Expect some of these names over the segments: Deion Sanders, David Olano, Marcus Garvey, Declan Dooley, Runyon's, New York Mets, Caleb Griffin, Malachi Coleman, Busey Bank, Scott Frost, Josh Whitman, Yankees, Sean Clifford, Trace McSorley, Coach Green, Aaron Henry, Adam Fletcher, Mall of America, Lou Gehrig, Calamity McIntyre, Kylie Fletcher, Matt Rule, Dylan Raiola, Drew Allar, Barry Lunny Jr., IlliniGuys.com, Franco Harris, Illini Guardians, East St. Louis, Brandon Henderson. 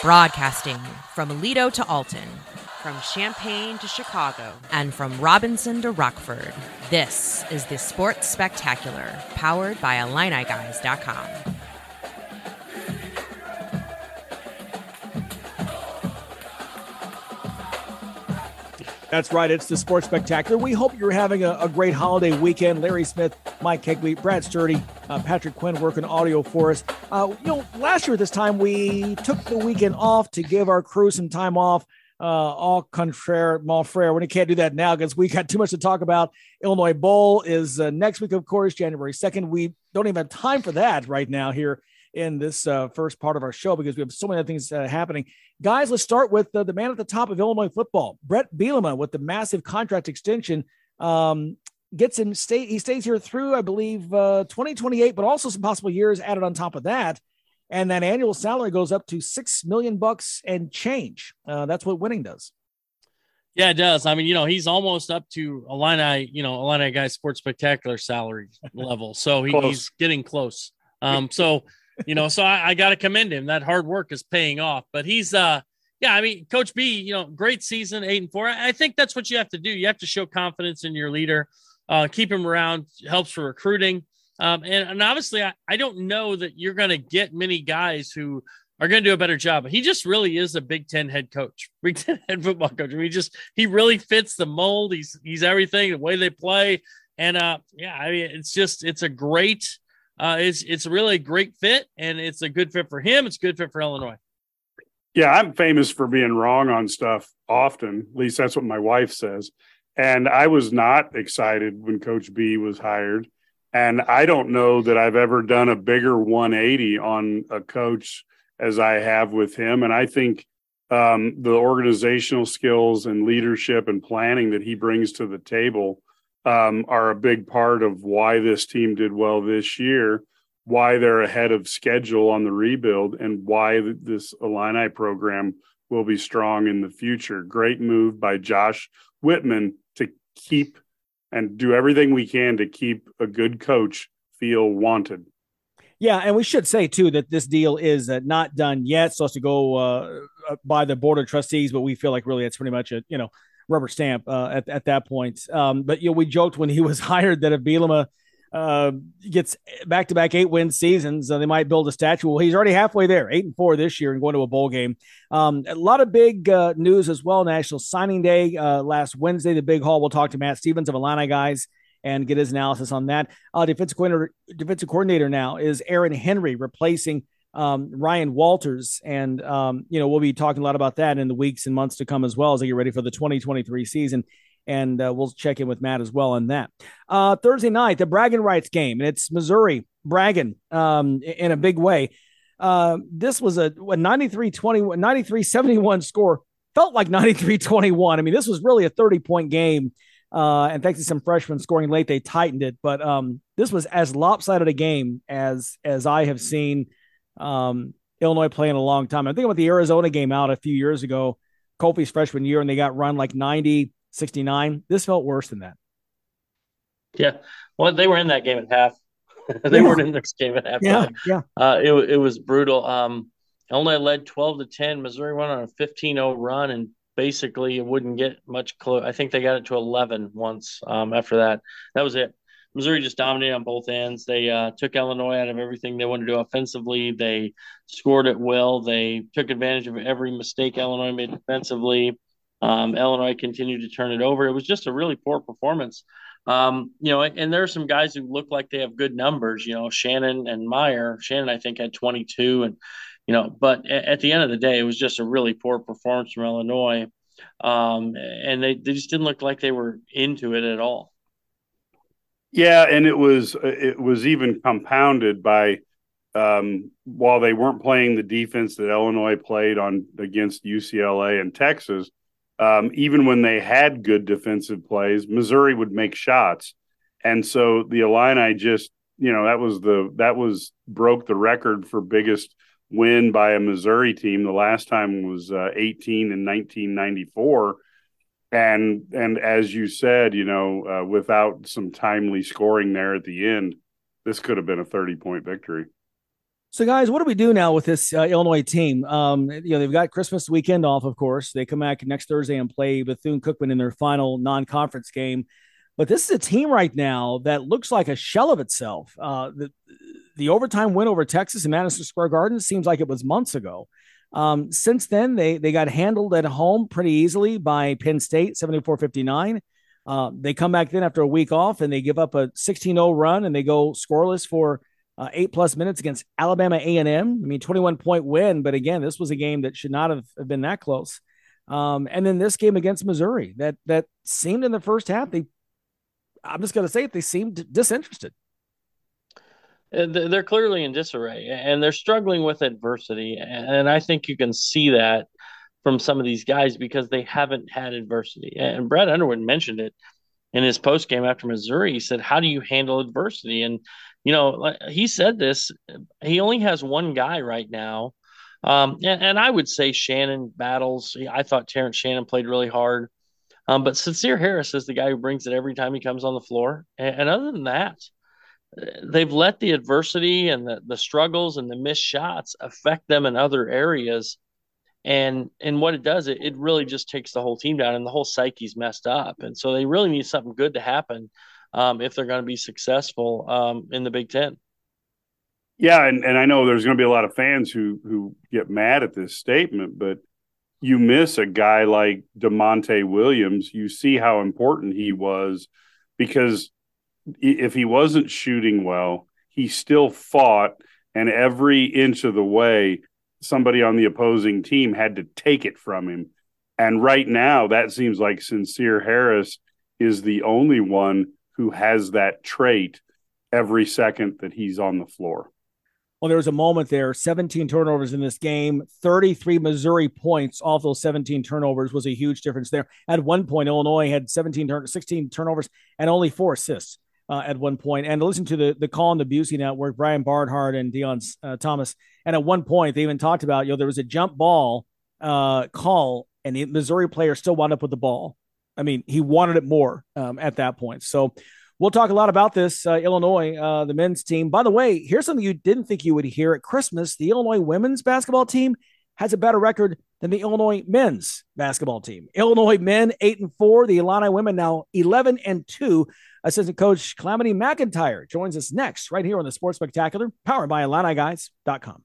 Broadcasting from Alito to Alton, from Champaign to Chicago, and from Robinson to Rockford, this is the Sports Spectacular, powered by IlliniGuys.com. That's right. It's the Sports Spectacular. We hope you're having a great holiday weekend. Larry Smith, Mike Kegley, Brad Sturdy, Patrick Quinn working audio for us. Last year at this time, we took the weekend off to give our crew some time off. All contraire, malfrere. We can't do that now because we got too much to talk about. Illinois Bowl is next week, of course, January 2nd. We don't even have time for that right now here in this first part of our show because we have so many other things happening. Guys, let's start with the man at the top of Illinois football, Brett Bielema, with the massive contract extension. Gets him state. He stays here through, I believe, 2028, but also some possible years added on top of that. And that annual salary goes up to $6 million and change. That's what winning does. Yeah, it does. I mean, he's almost up to Illini Guys Sports Spectacular salary level. So he's getting close. So I got to commend him. That hard work is paying off, but he's, Coach B, great season, 8-4. I think that's what you have to do. You have to show confidence in your leader, keep him around, helps for recruiting. And obviously I don't know that you're going to get many guys who are going to do a better job. He just really is a Big Ten head coach, Big Ten head football coach. I mean, he really fits the mold. He's everything, the way they play. And it's a great, it's really a great fit, and it's a good fit for him. It's a good fit for Illinois. Yeah, I'm famous for being wrong on stuff often. At least that's what my wife says. And I was not excited when Coach B was hired. And I don't know that I've ever done a bigger 180 on a coach as I have with him. And I think the organizational skills and leadership and planning that he brings to the table are a big part of why this team did well this year, why they're ahead of schedule on the rebuild, and why this Illini program will be strong in the future. Great move by Josh Whitman to keep and do everything we can to keep a good coach feel wanted. Yeah, and we should say, too, that this deal is not done yet. So it's to go by the board of trustees, but we feel like really it's pretty much a, rubber stamp at that point. But we joked when he was hired that if Bielema gets back-to-back 8-win seasons, they might build a statue. Well, he's already halfway there, 8-4 this year and going to a bowl game. A lot of big news as well. National Signing Day last Wednesday, the big haul. We'll talk to Matt Stevens of Illini Guys and get his analysis on that. Defensive coordinator now is Aaron Henry, replacing Ryan Walters. And, we'll be talking a lot about that in the weeks and months to come as well as they get ready for the 2023 season. And we'll check in with Matt as well on that. Thursday night, the bragging rights game, and it's Missouri bragging in a big way. This was a 93-71 score. Felt like 93-21. I mean, this was really a 30-point game. And thanks to some freshmen scoring late, they tightened it. But this was as lopsided a game as I have seen Illinois play in a long time. I'm thinking about the Arizona game out a few years ago, Kofi's freshman year, and they got run like 90-69. This felt worse than that. Yeah. Well, they were in that game at half. They weren't in this game at half. Yeah. It was brutal. Illinois led 12-10. Missouri went on a 15-0 run, and basically it wouldn't get much close. I think they got it to 11 once after that. That was it. Missouri just dominated on both ends. They took Illinois out of everything they wanted to do offensively. They scored at will. They took advantage of every mistake Illinois made defensively. Illinois continued to turn it over. It was just a really poor performance. And there are some guys who look like they have good numbers, Shannon and Meyer. Shannon, I think, had 22. And, but at the end of the day, it was just a really poor performance from Illinois. And they just didn't look like they were into it at all. Yeah. And it was even compounded by while they weren't playing the defense that Illinois played on against UCLA and Texas. Even when they had good defensive plays, Missouri would make shots. And so the Illini just, broke the record for biggest win by a Missouri team. The last time was 18 in 1994. And as you said, without some timely scoring there at the end, this could have been a 30-point victory. So, guys, what do we do now with this Illinois team? They've got Christmas weekend off, of course. They come back next Thursday and play Bethune-Cookman in their final non-conference game. But this is a team right now that looks like a shell of itself. The overtime win over Texas in Madison Square Garden seems like it was months ago. Since then, they got handled at home pretty easily by Penn State, 74-59. They come back then after a week off, and they give up a 16-0 run, and they go scoreless for 8-plus minutes against Alabama A&M. I mean, 21-point win, but again, this was a game that should not have been that close. And then this game against Missouri, that seemed in the first half, I'm just going to say it, they seemed disinterested. They're clearly in disarray, and they're struggling with adversity, and I think you can see that from some of these guys because they haven't had adversity. And Brad Underwood mentioned it in his postgame after Missouri. He said, how do you handle adversity? And, he said this. He only has one guy right now, and I would say Shannon battles. I thought Terrence Shannon played really hard. But Sincere Harris is the guy who brings it every time he comes on the floor. And other than that, they've let the adversity and the struggles and the missed shots affect them in other areas. And what it does, it really just takes the whole team down, and the whole psyche's messed up. And so they really need something good to happen if they're going to be successful in the Big Ten. Yeah, and I know there's going to be a lot of fans who get mad at this statement, but you miss a guy like DeMonte Williams. You see how important he was, because if he wasn't shooting well, he still fought, and every inch of the way, somebody on the opposing team had to take it from him. And right now, that seems like Sincere Harris is the only one who has that trait every second that he's on the floor. Well, there was a moment there, 17 turnovers in this game, 33 Missouri points off those 17 turnovers was a huge difference there. At one point, Illinois had 16 turnovers and only 4 assists at one point. And listen to the call on the Busey Network, Brian Barnhart and Deion Thomas. And at one point, they even talked about, there was a jump ball call, and the Missouri player still wound up with the ball. I mean, he wanted it more at that point. So we'll talk a lot about this, Illinois, the men's team. By the way, here's something you didn't think you would hear at Christmas. The Illinois women's basketball team has a better record than the Illinois men's basketball team. Illinois men, 8-4. The Illini women now 11-2. Assistant coach Calamity McIntyre joins us next right here on the Sports Spectacular, powered by IlliniGuys.com.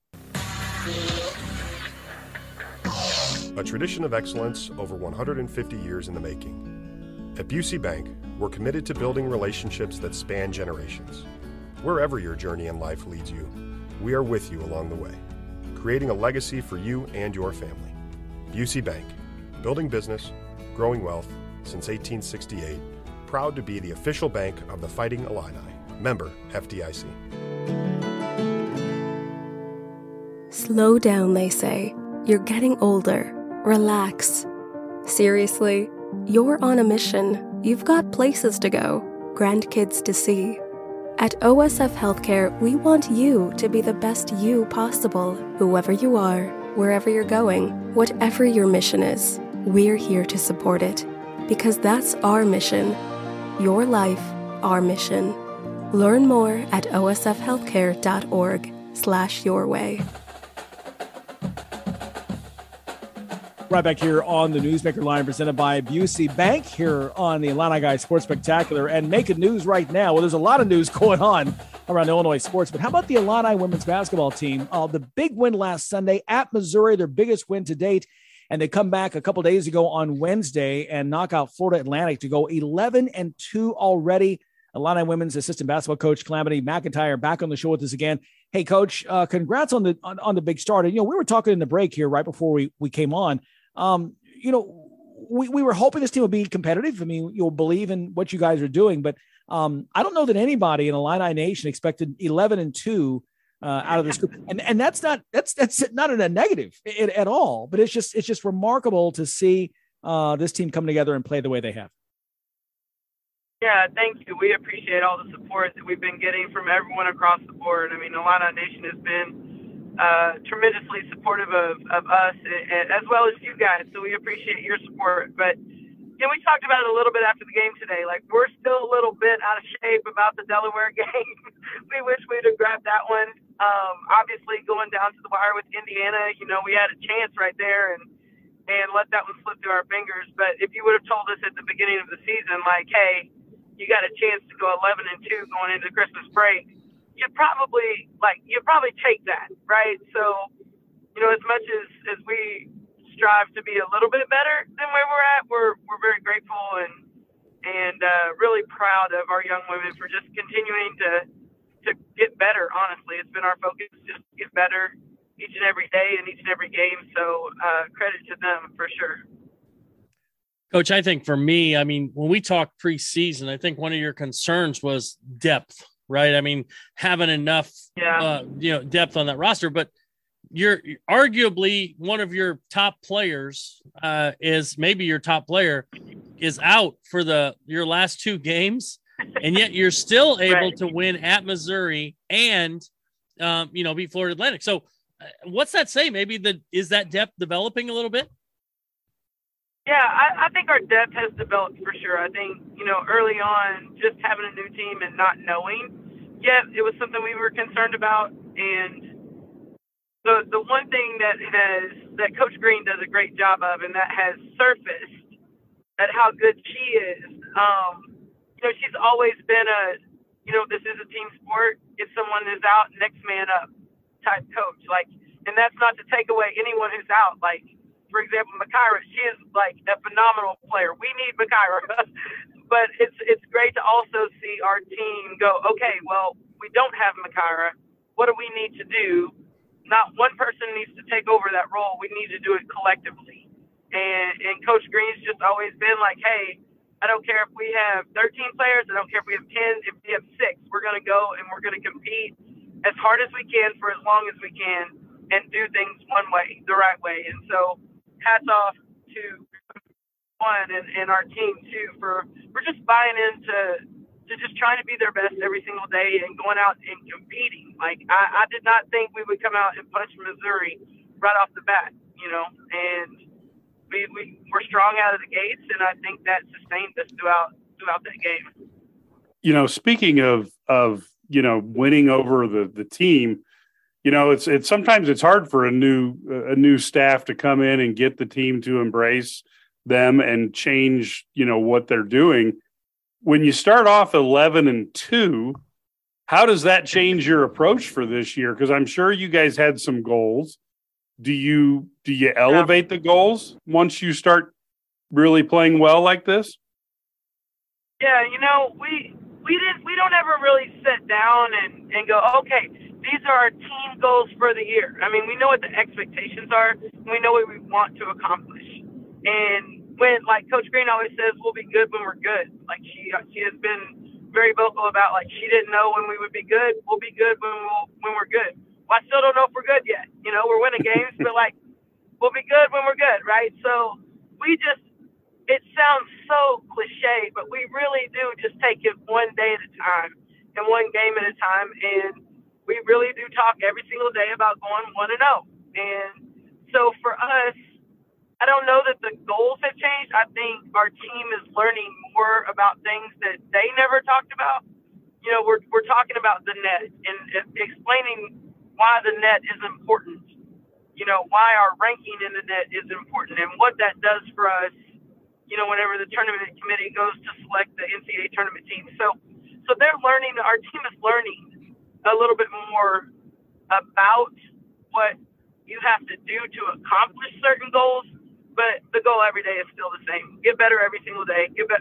A tradition of excellence over 150 years in the making. At Busey Bank, we're committed to building relationships that span generations. Wherever your journey in life leads you, we are with you along the way, creating a legacy for you and your family. Busey Bank, building business, growing wealth since 1868, proud to be the official bank of the Fighting Illini, member FDIC. Slow down, they say. You're getting older. Relax. Seriously? You're on a mission. You've got places to go, grandkids to see. At OSF Healthcare, we want you to be the best you possible, whoever you are, wherever you're going, whatever your mission is. We're here to support it, because that's our mission. Your life, our mission. Learn more at osfhealthcare.org/yourway. Right back here on the Newsmaker Line, presented by Busey Bank, here on the Illini Guys Sports Spectacular, and making news right now. Well, there's a lot of news going on around Illinois sports, but how about the Illini women's basketball team? The big win last Sunday at Missouri, their biggest win to date, and they come back a couple days ago on Wednesday and knock out Florida Atlantic to go 11-2 already. Illini women's assistant basketball coach Calamity McIntyre back on the show with us again. Hey, Coach, congrats on the big start. And we were talking in the break here right before we came on. We were hoping this team would be competitive. I mean, you'll believe in what you guys are doing, but I don't know that anybody in Illini Nation expected 11-2 out of this group. And that's not in a negative at all, but it's just remarkable to see this team come together and play the way they have. Yeah, thank you. We appreciate all the support that we've been getting from everyone across the board. I mean, Illini Nation has been tremendously supportive of us, as well as you guys. So we appreciate your support. But and we talked about it a little bit after the game today. Like, we're still a little bit out of shape about the Delaware game. We wish we'd have grabbed that one. Obviously, going down to the wire with Indiana, you know, we had a chance right there and let that one slip through our fingers. But if you would have told us at the beginning of the season, like, hey, you got a chance to go 11-2 going into Christmas break, you'd probably take that, right? So, you know, as much as we strive to be a little bit better than where we're at, we're very grateful and really proud of our young women for just continuing to get better. Honestly, it's been our focus, just get better each and every day and each and every game. So credit to them for sure. Coach, I think for me, I mean, when we talked preseason, I think one of your concerns was depth, right? I mean, having enough, depth on that roster, but you're arguably one of your top players is out for your last two games. And yet you're still able to win at Missouri and, beat Florida Atlantic. So what's that say? Maybe is that depth developing a little bit? Yeah, I think our depth has developed for sure. I think, you know, early on just having a new team and not knowing yet, it was something we were concerned about. And the one thing that Coach Green does a great job of, and that has surfaced at how good she is. You know, she's always been this is a team sport. If someone is out, next man up type coach. Like, and that's not to take away anyone who's out. Like, for example, Makaira, she is like a phenomenal player. We need Makaira, but it's great to also see our team go, okay, well, we don't have Makaira. What do we need to do? Not one person needs to take over that role. We need to do it collectively. And Coach Green's just always been like, hey, I don't care if we have 13 players. I don't care if we have 10. If we have 6, we're going to go and we're going to compete as hard as we can for as long as we can and do things one way, the right way. And so hats off to one and our team, too, for just buying into just trying to be their best every single day and going out and competing. Like, I did not think we would come out and punch Missouri right off the bat, you know, and we're strong out of the gates. And I think that sustained us throughout that game. You know, speaking of, you know, winning over the team, you know, it's sometimes it's hard for a new staff to come in and get the team to embrace them and change, you know, what they're doing. When you start off 11-2, how does that change your approach for this year? Because I'm sure you guys had some goals. Do you elevate the goals once you start really playing well like this? Yeah, you know, we don't ever really sit down and go, okay, these are our team goals for the year. I mean, we know what the expectations are, and we know what we want to accomplish. And when, like, Coach Green always says, we'll be good when we're good. Like, she has been very vocal about, like, she didn't know when we would be good. We'll be good when we're good. Well, I still don't know if we're good yet. You know, we're winning games, but, like, we'll be good when we're good, right? So we just – it sounds so cliche, but we really do just take it one day at a time and one game at a time. And we really do talk every single day about going 1-0. And so for us, I don't know that the goals have changed. I think our team is learning more about things that they never talked about. You know, we're talking about the net and explaining why the net is important, you know, why our ranking in the net is important and what that does for us, you know, whenever the tournament committee goes to select the NCAA tournament team. So they're learning, our team is learning a little bit more about what you have to do to accomplish certain goals. But the goal every day is still the same. Get better every single day. Get 1%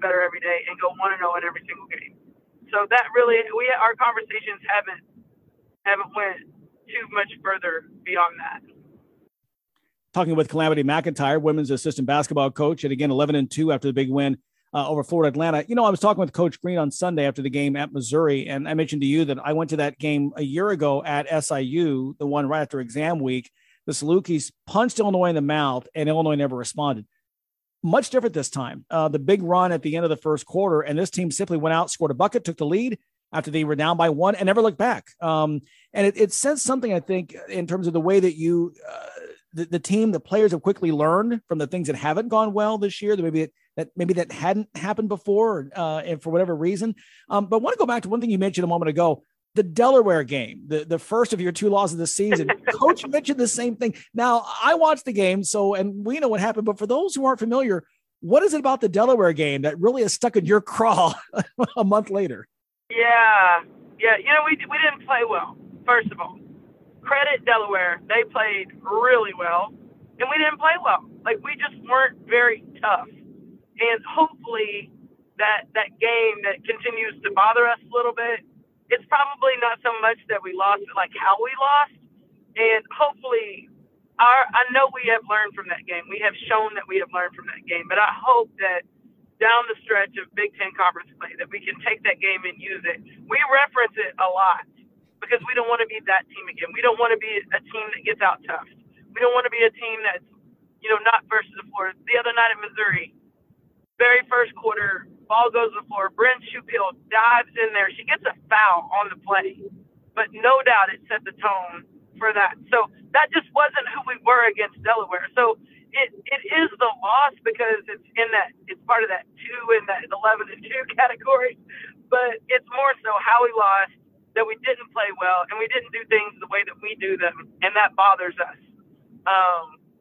better every day and go 1-0 in every single game. So that really – our conversations haven't went too much further beyond that. Talking with Calamity McIntyre, women's assistant basketball coach, and again 11-2 after the big win over Florida Atlantic. You know, I was talking with Coach Green on Sunday after the game at Missouri, and I mentioned to you that I went to that game a year ago at SIU, the one right after exam week. The Salukis punched Illinois in the mouth, and Illinois never responded. Much different this time. The big run at the end of the first quarter, and this team simply went out, scored a bucket, took the lead after they were down by 1, and never looked back. And it says something, I think, in terms of the way that you, the team, the players have quickly learned from the things that haven't gone well this year, that maybe that maybe that hadn't happened before, and for whatever reason. But I want to go back to one thing you mentioned a moment ago, the Delaware game, the first of your two losses this season. Coach mentioned the same thing. Now, I watched the game, so, and we know what happened, but for those who aren't familiar, what is it about the Delaware game that really is stuck in your craw a month later? Yeah. You know, we didn't play well, first of all. Credit Delaware. They played really well, and we didn't play well. Like, we just weren't very tough. And hopefully that game that continues to bother us a little bit, it's probably not so much that we lost, but like how we lost. And hopefully I know we have learned from that game. We have shown that we have learned from that game. But I hope that down the stretch of Big Ten Conference play that we can take that game and use it. We reference it a lot because we don't want to be that team again. We don't want to be a team that gets out tough. We don't want to be a team that's, you know, not first to the floor. The other night at Missouri, very first quarter, ball goes to the floor. Brynn Schupill dives in there. She gets a foul on the play. But no doubt it set the tone for that. So that just wasn't who we were against Delaware. So it is the loss because it's part of that 2 and that 11-2 category. But it's more so how we lost, that we didn't play well, and we didn't do things the way that we do them, and that bothers us.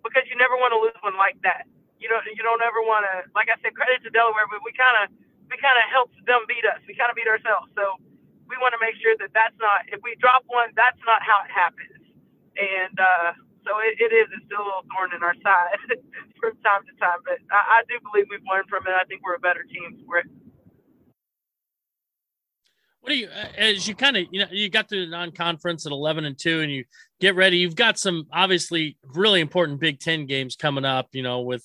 Because you never want to lose one like that. You don't ever want to. Like I said, credit to Delaware, but we kind of helped them beat us. We kind of beat ourselves. So we want to make sure that that's not. If we drop one, that's not how it happens. And so it is. It's still a little thorn in our side from time to time. But I do believe we've learned from it. I think we're a better team for it. What do you, as you kind of, you know, you got through the non-conference at 11-2 and you get ready, you've got some obviously really important Big Ten games coming up, you know, with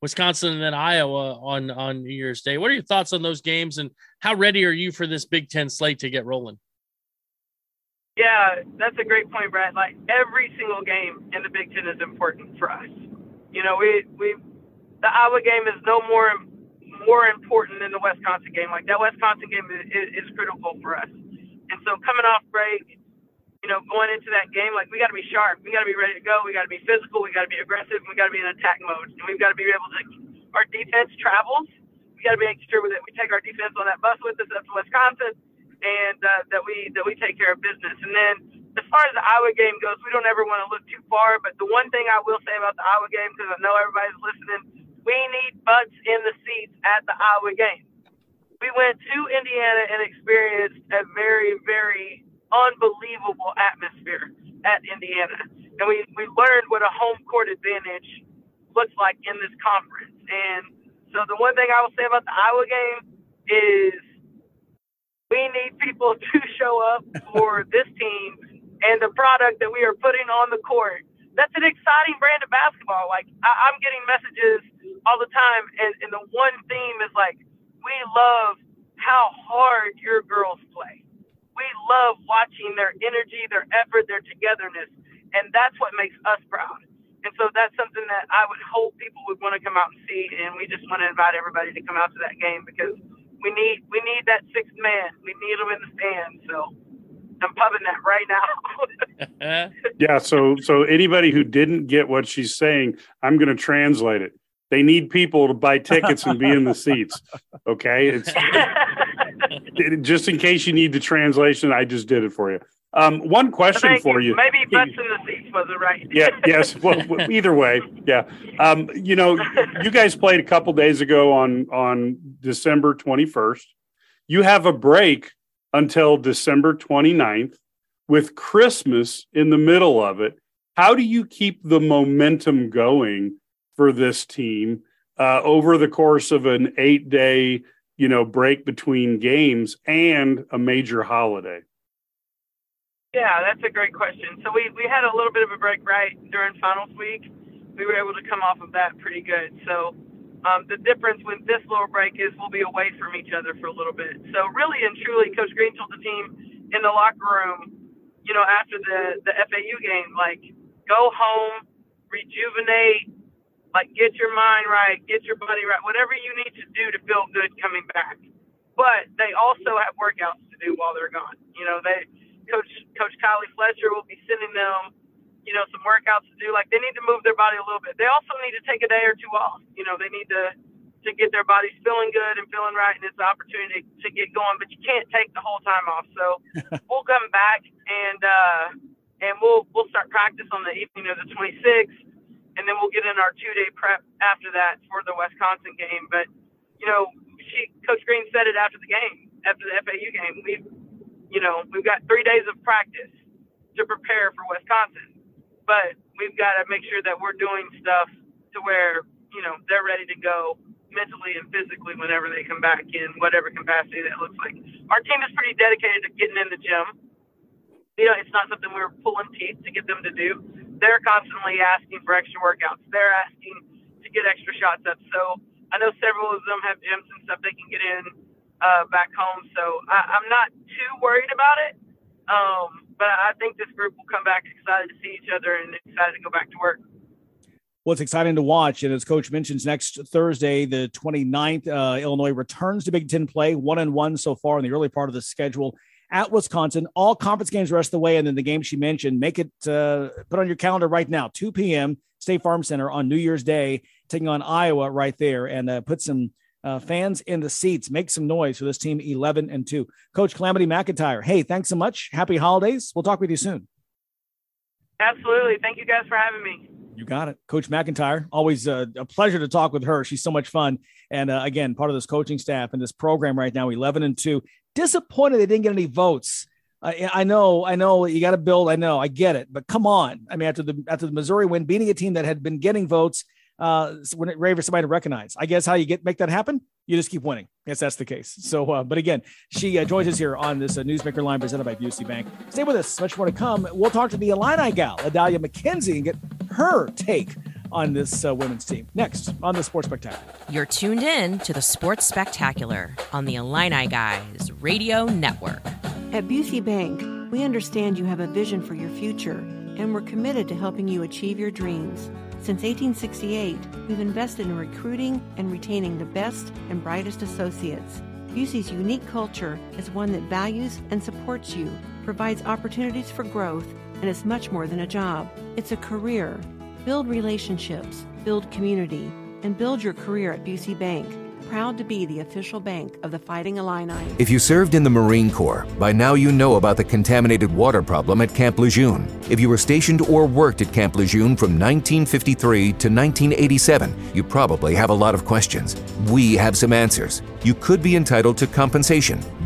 Wisconsin and then Iowa on New Year's Day. What are your thoughts on those games and how ready are you for this Big Ten slate to get rolling? Yeah, that's a great point, Brad. Like every single game in the Big Ten is important for us. You know, the Iowa game is no more important than the Wisconsin game. Like that Wisconsin game is critical for us. And so coming off break, you know, going into that game, like we got to be sharp. We got to be ready to go. We got to be physical. We got to be aggressive. We got to be in attack mode. And we've got to be able to, our defense travels. We got to make sure that we take our defense on that bus with us up to Wisconsin and that we take care of business. And then as far as the Iowa game goes, we don't ever want to look too far. But the one thing I will say about the Iowa game, because I know everybody's listening, we need butts in the seats at the Iowa game. We went to Indiana and experienced a very, very unbelievable atmosphere at Indiana. And we learned what a home court advantage looks like in this conference. And so the one thing I will say about the Iowa game is we need people to show up for this team and the product that we are putting on the court. That's an exciting brand of basketball. Like I'm getting messages all the time, and the one theme is like, we love how hard your girls play. We love watching their energy, their effort, their togetherness, and that's what makes us proud. And so that's something that I would hope people would want to come out and see, and we just want to invite everybody to come out to that game because we need that sixth man. We need him in the stand. So I'm pubbing that right now. Yeah, so anybody who didn't get what she's saying, I'm going to translate it. They need people to buy tickets and be in the seats. Okay. Just in case you need the translation, I just did it for you. One question for you. Maybe butts in the seats wasn't right. Yeah. Yes. Well, either way. Yeah. You know, you guys played a couple days ago on December 21st. You have a break until December 29th with Christmas in the middle of it. How do you keep the momentum going for this team over the course of an 8-day, you know, break between games and a major holiday? Yeah, that's a great question. So we had a little bit of a break right during finals week. We were able to come off of that pretty good. So the difference with this little break is we'll be away from each other for a little bit. So really and truly, Coach Green told the team in the locker room, you know, after the FAU game, like, go home, rejuvenate, like, get your mind right, get your body right, whatever you need to do to feel good coming back. But they also have workouts to do while they're gone. You know, Coach Kylie Fletcher will be sending them, you know, some workouts to do. Like, they need to move their body a little bit. They also need to take a day or two off. You know, they need to to get their bodies feeling good and feeling right, and it's an opportunity to get going. But you can't take the whole time off. So we'll come back and we'll start practice on the evening of the 26th, and then we'll get in our two-day prep after that for the Wisconsin game. But you know, Coach Green said it after the game, after the FAU game. We've got 3 days of practice to prepare for Wisconsin, but we've got to make sure that we're doing stuff to where they're ready to go mentally and physically whenever they come back in whatever capacity that looks like. Our team is pretty dedicated to getting in the gym. It's not something we're pulling teeth to get them to do. They're constantly asking for extra workouts. They're asking to get extra shots up. So I know several of them have gyms and stuff they can get in back home. So I'm not too worried about it. But I think this group will come back excited to see each other and excited to go back to work. Well, it's exciting to watch. And as Coach mentions, next Thursday, the 29th, Illinois returns to Big Ten play, 1-1 so far in the early part of the schedule at Wisconsin. All conference games the rest of the way. And then the game she mentioned, make it put on your calendar right now, 2 p.m. State Farm Center on New Year's Day, taking on Iowa right there, and put some fans in the seats. Make some noise for this team, 11-2. Coach Calamity McIntyre, hey, thanks so much. Happy holidays. We'll talk with you soon. Absolutely. Thank you guys for having me. You got it. Coach McIntyre, always a pleasure to talk with her. She's so much fun. And again, part of this coaching staff and this program right now, 11-2. Disappointed they didn't get any votes. I know you got to build. I know I get it, but come on. I mean, after the Missouri win, beating a team that had been getting votes, when it ready for somebody to recognize, I guess how you make that happen. You just keep winning. I guess that's the case. So, but again, she joins us here on this Newsmaker line presented by Busey Bank. Stay with us. Much more to come. We'll talk to the Illini gal, Adalia McKenzie, and get her take on this women's team next on the Sports Spectacular. You're tuned in to the Sports Spectacular on the Illini Guys Radio Network. At Busey Bank, we understand you have a vision for your future, and we're committed to helping you achieve your dreams. Since 1868, we've invested in recruiting and retaining the best and brightest associates. Busey's unique culture is one that values and supports you, provides opportunities for growth, and is much more than a job. It's a career. Build relationships, build community, and build your career at Busey Bank. Proud to be the official bank of the Fighting Illini. If you served in the Marine Corps, by now you know about the contaminated water problem at Camp Lejeune. If you were stationed or worked at Camp Lejeune from 1953 to 1987, you probably have a lot of questions. We have some answers. You could be entitled to compensation.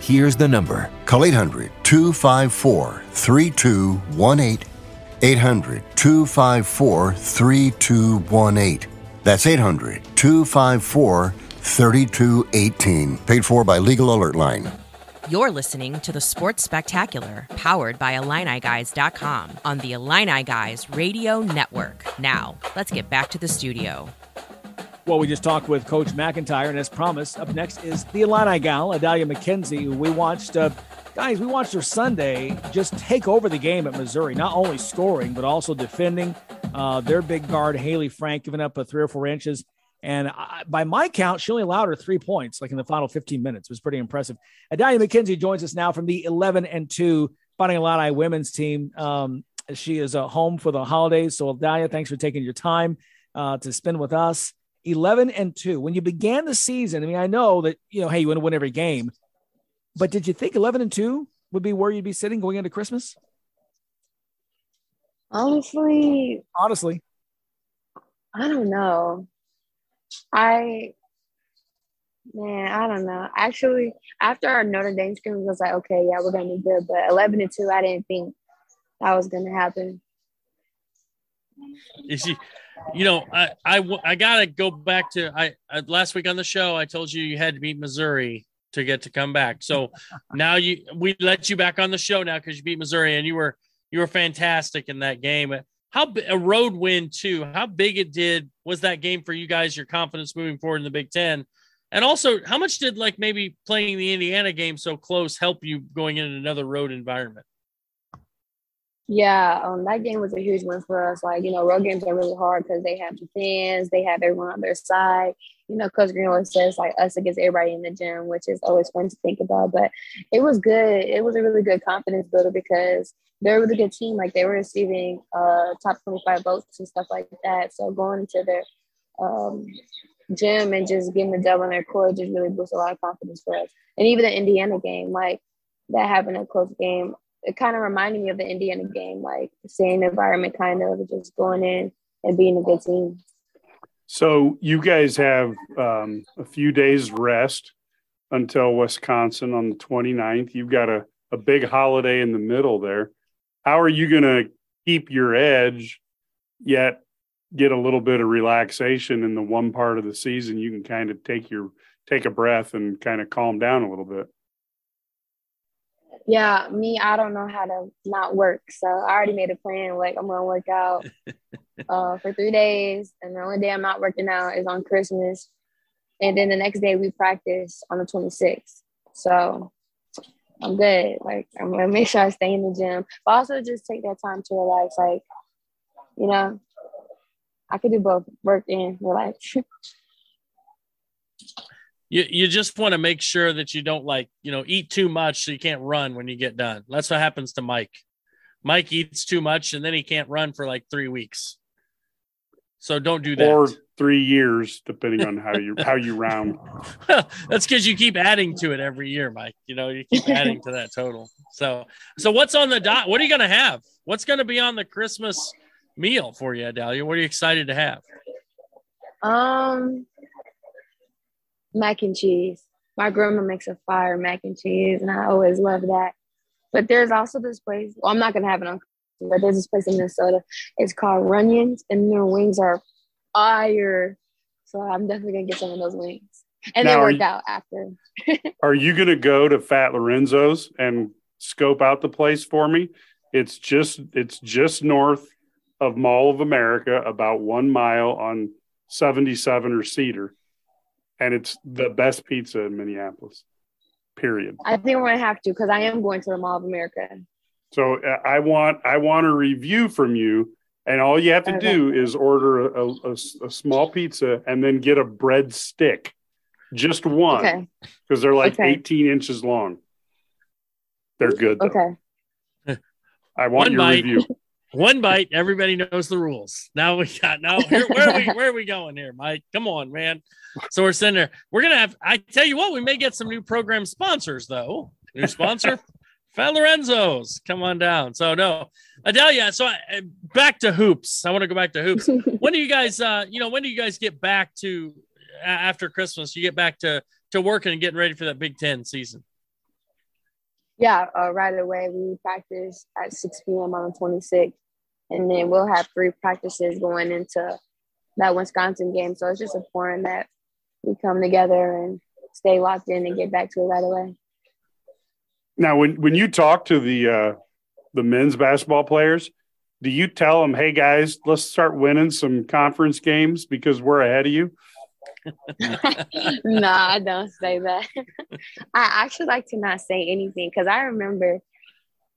Here's the number. Call 800-254-3218. 800-254-3218. That's 800-254-3218. Paid for by Legal Alert Line. You're listening to the Sports Spectacular, powered by IlliniGuys.com on the Illini Guys Radio Network. Now, let's get back to the studio. Well, we just talked with Coach McIntyre, and as promised, up next is the Illini gal, Adalia McKenzie, who we watched her Sunday just take over the game at Missouri, not only scoring, but also defending their big guard, Haley Frank, giving up 3 or 4 inches. And by my count, she only allowed her 3 points, like in the final 15 minutes. It was pretty impressive. Adalia McKenzie joins us now from the 11-2 Fighting Illini women's team. She is home for the holidays. So, Adalia, thanks for taking your time to spend with us. 11-2. When you began the season, I mean, I know that, hey, you want to win every game. But did you think 11-2 would be where you'd be sitting going into Christmas? Honestly, I don't know. I don't know. Actually, after our Notre Dame game, I was like, okay, yeah, we're going to be good. But 11-2, I didn't think that was going to happen. I got to go back to last week on the show, I told you had to beat Missouri to get to come back. So now we let you back on the show now because you beat Missouri, and you were fantastic in that game. How a road win too? How big was that game for you guys? Your confidence moving forward in the Big Ten, And also, how much did like maybe playing the Indiana game so close help you going in another road environment? Yeah, that game was a huge win for us. Like, you know, road games are really hard because they have the fans, they have everyone on their side. You know, Coach Green always says, like, us against everybody in the gym, which is always fun to think about. But it was good. It was a really good confidence builder because they're a really good team. Like, they were receiving top 25 votes and stuff like that. So going into their gym and just getting the double in their core just really boosts a lot of confidence for us. And even the Indiana game, like, that happened in a close game. It kind of reminded me of the Indiana game, like same environment, kind of just going in and being a good team. So you guys have a few days rest until Wisconsin on the 29th. You've got a big holiday in the middle there. How are you going to keep your edge yet get a little bit of relaxation in the one part of the season you can kind of take a breath and kind of calm down a little bit? Yeah, me, I don't know how to not work. So I already made a plan. Like, I'm going to work out for 3 days. And the only day I'm not working out is on Christmas. And then the next day we practice on the 26th. So I'm good. Like, I'm going to make sure I stay in the gym. But also just take that time to relax. Like, you know, I could do both, work and relax. You just want to make sure that you don't, like, you know, eat too much so you can't run when you get done. That's what happens to Mike. Mike eats too much, and then he can't run for, like, 3 weeks. So don't do that. Or 3 years, depending on how you round. Well, that's because you keep adding to it every year, Mike. You know, you keep adding to that total. So what's on the dot? What are you going to have? What's going to be on the Christmas meal for you, Adalia? What are you excited to have? Mac and cheese. My grandma makes a fire mac and cheese, and I always love that. But there's also this place. Well, I'm not going to have it on, but there's this place in Minnesota. It's called Runyon's, and their wings are fire. So I'm definitely going to get some of those wings. And now, they worked out after. Are you going to go to Fat Lorenzo's and scope out the place for me? It's just north of Mall of America, about 1 mile on 77 or Cedar. And it's the best pizza in Minneapolis, period. I think we're going to have to because I am going to the Mall of America. So I want a review from you, and all you have to do is order a small pizza and then get a bread stick, just one, because they're like 18 inches long. They're good, though. Okay. I want your review. One bite, everybody knows the rules. Where are we going here, Mike? Come on, man. So we're sitting there. We're going to have, I tell you what, we may get some new program sponsors, though. New sponsor, Fat Lorenzo's. Come on down. So, no. Adalia, so back to hoops. I want to go back to hoops. When do you guys get back to, after Christmas, you get back to working and getting ready for that Big Ten season? Yeah, right away. We practice at 6 p.m. on the 26th. And then we'll have 3 practices going into that Wisconsin game. So it's just important that we come together and stay locked in and get back to it right away. Now, when you talk to the men's basketball players, do you tell them, hey, guys, let's start winning some conference games because we're ahead of you? No, I don't say that. I actually like to not say anything because I remember –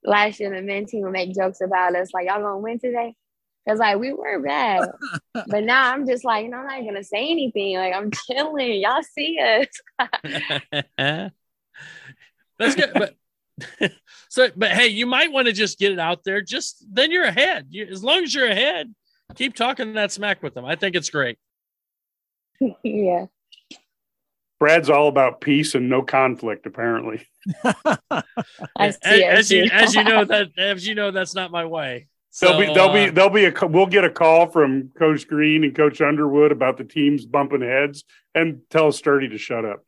last year, the men's team would make jokes about us, like, y'all gonna win today? Because, like, we were bad. But now I'm just like, you know, I'm not gonna say anything. Like, I'm chilling. Y'all see us. That's good. But hey, you might want to just get it out there. Just then you're ahead. As long as you're ahead, keep talking that smack with them. I think it's great. Yeah. Brad's all about peace and no conflict, apparently. as you know, that's not my way. So, we'll get a call from Coach Green and Coach Underwood about the teams bumping heads and tell Sturdy to shut up.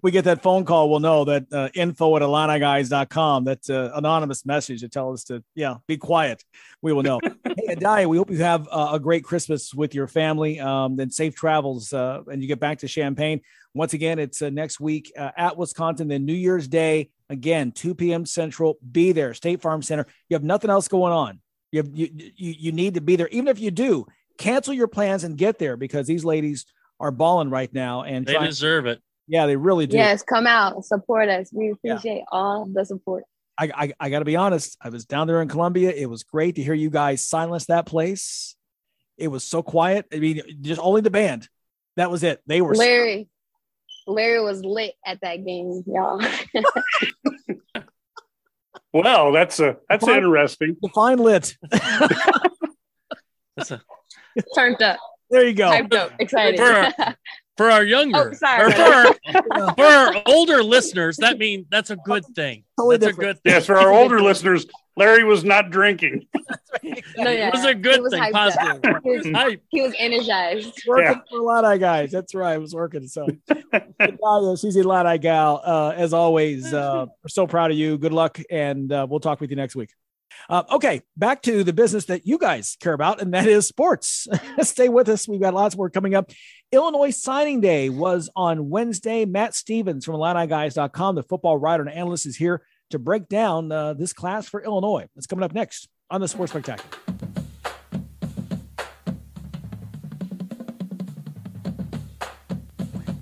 We get that phone call. We'll know that info@IlliniGuys.com. That's an anonymous message to tell us to, be quiet. We will know. Hey, Adalia, we hope you have a great Christmas with your family and safe travels and you get back to Champaign. Once again, it's next week at Wisconsin, then New Year's Day, again, 2 p.m. Central. Be there, State Farm Center. You have nothing else going on. You need to be there. Even if you do, cancel your plans and get there because these ladies are balling right now, and they deserve it. Yeah, they really do. Yes, come out, support us. We appreciate all the support. I got to be honest. I was down there in Columbia. It was great to hear you guys silence that place. It was so quiet. I mean, just only the band. That was it. They were Larry was lit at that game, y'all. Well, that's define, interesting. Define lit. Turned up. There you go. Hyped up, excited. For our younger, for our older listeners, that means that's a good thing. Totally that's different. A good thing. Yes, for our older listeners, Larry was not drinking. No, yeah. It was a good thing. Positive. He was energized. Working for Lodi guys. That's right. I was working. So she's a Lodi gal. As always, we're so proud of you. Good luck, and we'll talk with you next week. Okay, back to the business that you guys care about, and that is sports. Stay with us. We've got lots more coming up. Illinois Signing Day was on Wednesday. Matt Stevens from IlliniGuys.com, the football writer and analyst, is here to break down this class for Illinois. That's coming up next on the Sports Spectacular.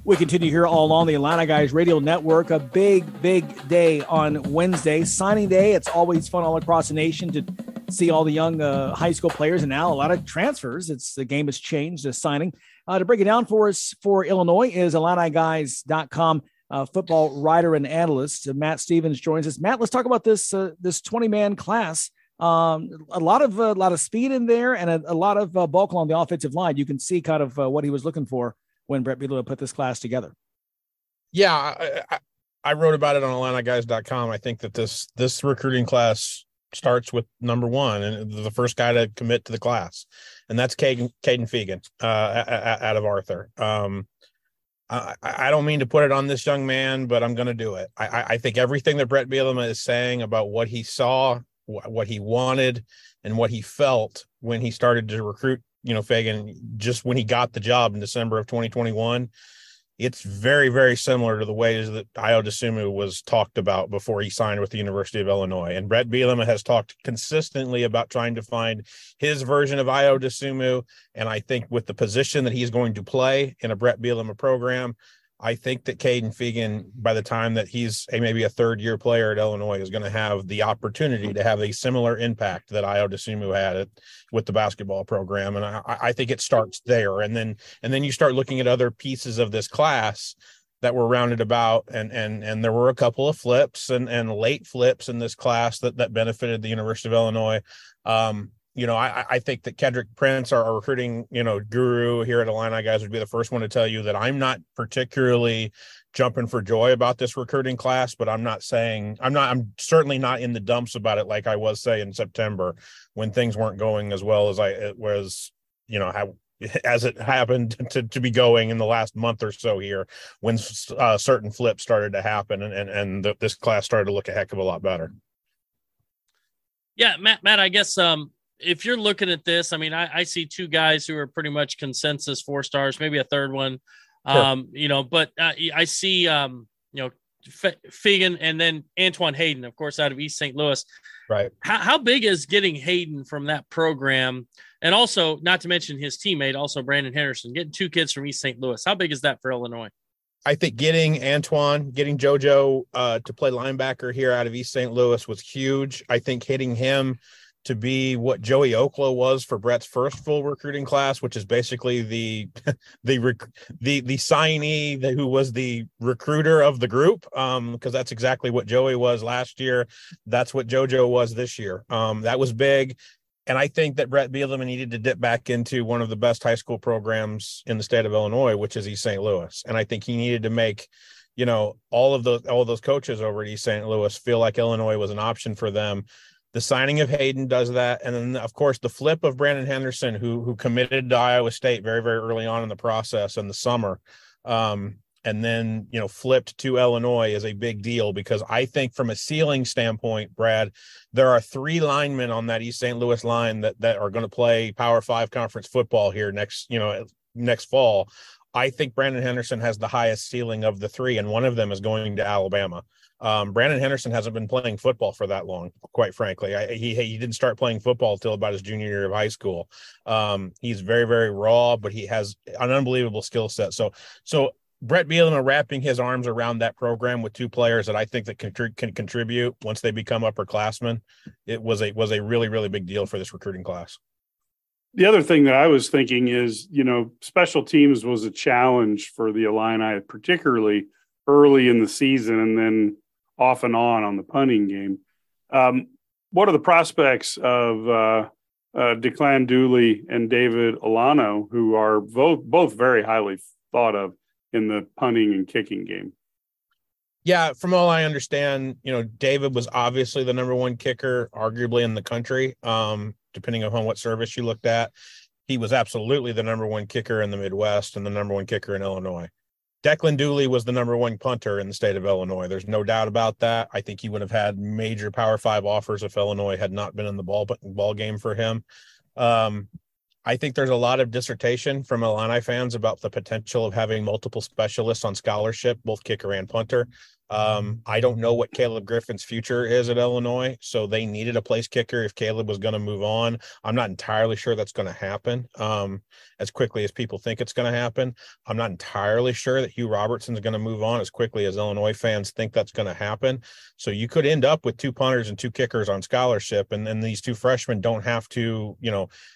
We continue here all along the Illini Guys Radio Network. A big, big day on Wednesday, signing day. It's always fun all across the nation to see all the young high school players, and now a lot of transfers. The game has changed, the signing. To break it down for us for Illinois is IlliniGuys.com football writer and analyst Matt Stevens joins us. Matt, let's talk about this 20-man class. A lot of speed in there, and a lot of bulk along the offensive line. You can see kind of what he was looking for when Brett Bielema put this class together. Yeah, I wrote about it on IlliniGuys.com. I think that this recruiting class starts with number one and the first guy to commit to the class, and that's Caden Feagan out of Arthur. I don't mean to put it on this young man, but I'm going to do it. I think everything that Brett Bielema is saying about what he saw, what he wanted, and what he felt when he started to recruit Feagan, just when he got the job in December of 2021, it's very, very similar to the ways that Io DeSumo was talked about before he signed with the University of Illinois. And Brett Bielema has talked consistently about trying to find his version of Io DeSumo. And I think with the position that he's going to play in a Brett Bielema program, I think that Caden Feagan, by the time that he's maybe a third-year player at Illinois, is going to have the opportunity to have a similar impact that Io DeSumo had with the basketball program. And I think it starts there. And then you start looking at other pieces of this class that were rounded about, and there were a couple of flips and late flips in this class that benefited the University of Illinois. I think that Kendrick Prince, our recruiting, guru here at Illini Guys, would be the first one to tell you that I'm not particularly jumping for joy about this recruiting class, but I'm certainly not in the dumps about it like I was, say, in September when things weren't going as well as it happened to be going in the last month or so here when certain flips started to happen and this class started to look a heck of a lot better. Yeah, Matt, I guess, if you're looking at this, I see two guys who are pretty much consensus 4 stars, maybe a third one, sure. but I see, Feagan and then Antwan Hayden, of course, out of East St. Louis. Right. How big is getting Hayden from that program? And also, not to mention his teammate, also Brandon Henderson, getting 2 kids from East St. Louis. How big is that for Illinois? I think getting JoJo to play linebacker here out of East St. Louis was huge. I think hitting him to be what Joey Okla was for Brett's first full recruiting class, which is basically the signee who was the recruiter of the group, because that's exactly what Joey was last year. That's what JoJo was this year. That was big. And I think that Brett Bielema needed to dip back into one of the best high school programs in the state of Illinois, which is East St. Louis. And I think he needed to make all those coaches over at East St. Louis feel like Illinois was an option for them. The signing of Hayden does that. And then, of course, the flip of Brandon Henderson, who committed to Iowa State very, very early on in the process in the summer. And then, flipped to Illinois is a big deal because I think from a ceiling standpoint, Brad, there are 3 linemen on that East St. Louis line that are going to play Power 5 conference football here next fall. I think Brandon Henderson has the highest ceiling of the three, and one of them is going to Alabama. Brandon Henderson hasn't been playing football for that long, quite frankly. He didn't start playing football until about his junior year of high school. He's very, very raw, but he has an unbelievable skill set. So Brett Bielema wrapping his arms around that program with two players that I think that can contribute once they become upperclassmen, it was a really, really big deal for this recruiting class. The other thing that I was thinking is, special teams was a challenge for the Illini, particularly early in the season and then off and on the punting game. What are the prospects of Declan Dooley and David Olano, who are both very highly thought of in the punting and kicking game? Yeah, from all I understand, David was obviously the number one kicker, arguably in the country, depending upon what service you looked at. He was absolutely the number one kicker in the Midwest and the number one kicker in Illinois. Declan Dooley was the number one punter in the state of Illinois. There's no doubt about that. I think he would have had major Power 5 offers if Illinois had not been in the ball game for him. I think there's a lot of dissertation from Illini fans about the potential of having multiple specialists on scholarship, both kicker and punter. I don't know what Caleb Griffin's future is at Illinois, so they needed a place kicker if Caleb was going to move on. I'm not entirely sure that's going to happen as quickly as people think it's going to happen. I'm not entirely sure that Hugh Robertson's going to move on as quickly as Illinois fans think that's going to happen. So you could end up with two punters and two kickers on scholarship, and then these two freshmen don't have to,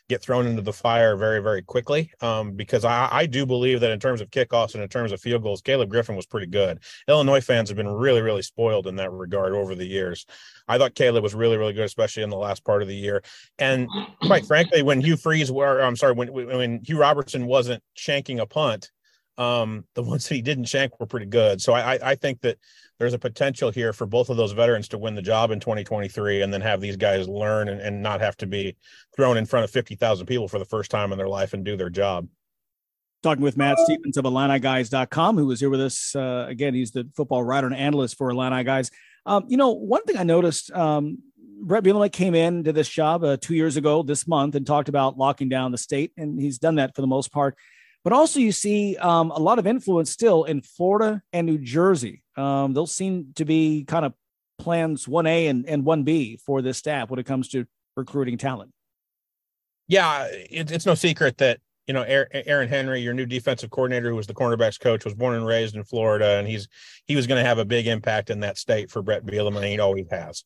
get thrown into the fire very, very quickly, because I do believe that in terms of kickoffs and in terms of field goals, Caleb Griffin was pretty good. Illinois fans have been really, really spoiled in that regard over the years. I thought Caleb was really, really good, especially in the last part of the year. And quite frankly, when Hugh Robertson wasn't shanking a punt, the ones that he didn't shank were pretty good. So I think that there's a potential here for both of those veterans to win the job in 2023 and then have these guys learn and not have to be thrown in front of 50,000 people for the first time in their life and do their job. Talking with Matt Stevens of IlliniGuys.com, who was here with us. Again, he's the football writer and analyst for Illini Guys. One thing I noticed, Brett Bielema came in to this job 2 years ago this month and talked about locking down the state, and he's done that for the most part. But also you see a lot of influence still in Florida and New Jersey. Those seem to be kind of plans 1A and 1B for this staff when it comes to recruiting talent. Yeah, it's no secret that, Aaron Henry, your new defensive coordinator, who was the cornerbacks coach, was born and raised in Florida, and he was going to have a big impact in that state for Brett Bielema, and he always has.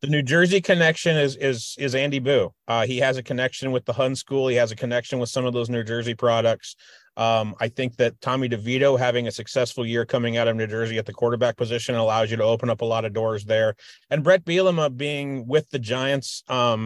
The New Jersey connection is Andy Boo. He has a connection with the Hun School. He has a connection with some of those New Jersey products. I think that Tommy DeVito having a successful year coming out of New Jersey at the quarterback position allows you to open up a lot of doors there. And Brett Bielema being with the Giants in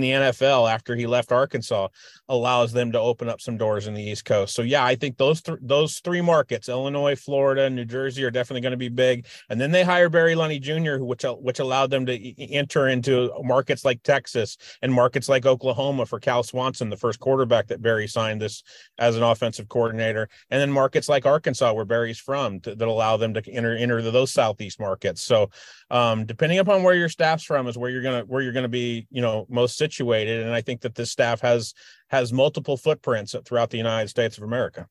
the NFL after he left Arkansas allows them to open up some doors in the East Coast. So, yeah, I think those three markets, Illinois, Florida, and New Jersey, are definitely going to be big. And then they hire Barry Lunny Jr., which allowed them to enter into markets like Texas and markets like Oklahoma for Cal Swanson, the first quarterback that Barry signed this as an offensive coordinator, and then markets like Arkansas, where Barry's from, that allow them to enter those Southeast markets. So depending upon where your staff's from is where you're gonna be most situated. And I think that this staff has multiple footprints throughout the United States of America.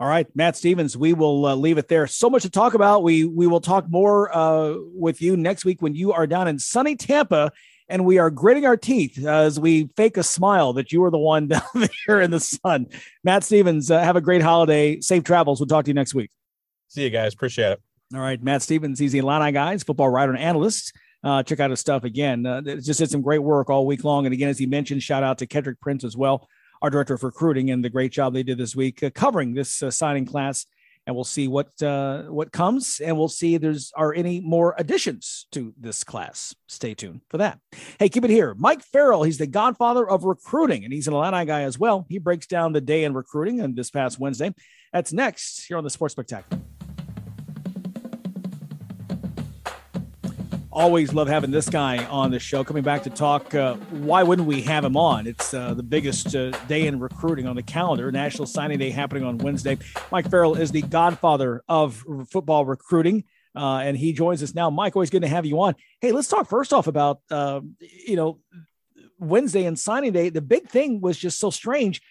All right, Matt Stevens, we will leave it there. So much to talk about. We will talk more with you next week when you are down in sunny Tampa. And we are gritting our teeth as we fake a smile that you are the one down there in the sun. Matt Stevens, have a great holiday. Safe travels. We'll talk to you next week. See you guys. Appreciate it. All right. Matt Stevens, he's the Illini Guys football writer and analyst. Check out his stuff again. Just did some great work all week long. And again, as he mentioned, shout out to Kendrick Prince as well, our director of recruiting, and the great job they did this week covering this signing class. And we'll see what comes, and we'll see if there are any more additions to this class. Stay tuned for that. Hey, keep it here. Mike Farrell, he's the godfather of recruiting, and he's an Illini guy as well. He breaks down the day in recruiting on this past Wednesday. That's next here on the Sports Spectacular. Always love having this guy on the show. Coming back to talk, why wouldn't we have him on? It's the biggest day in recruiting on the calendar, National Signing Day happening on Wednesday. Mike Farrell is the godfather of football recruiting, and he joins us now. Mike, always good to have you on. Hey, let's talk first off about, Wednesday and signing day. The big thing was just so strange.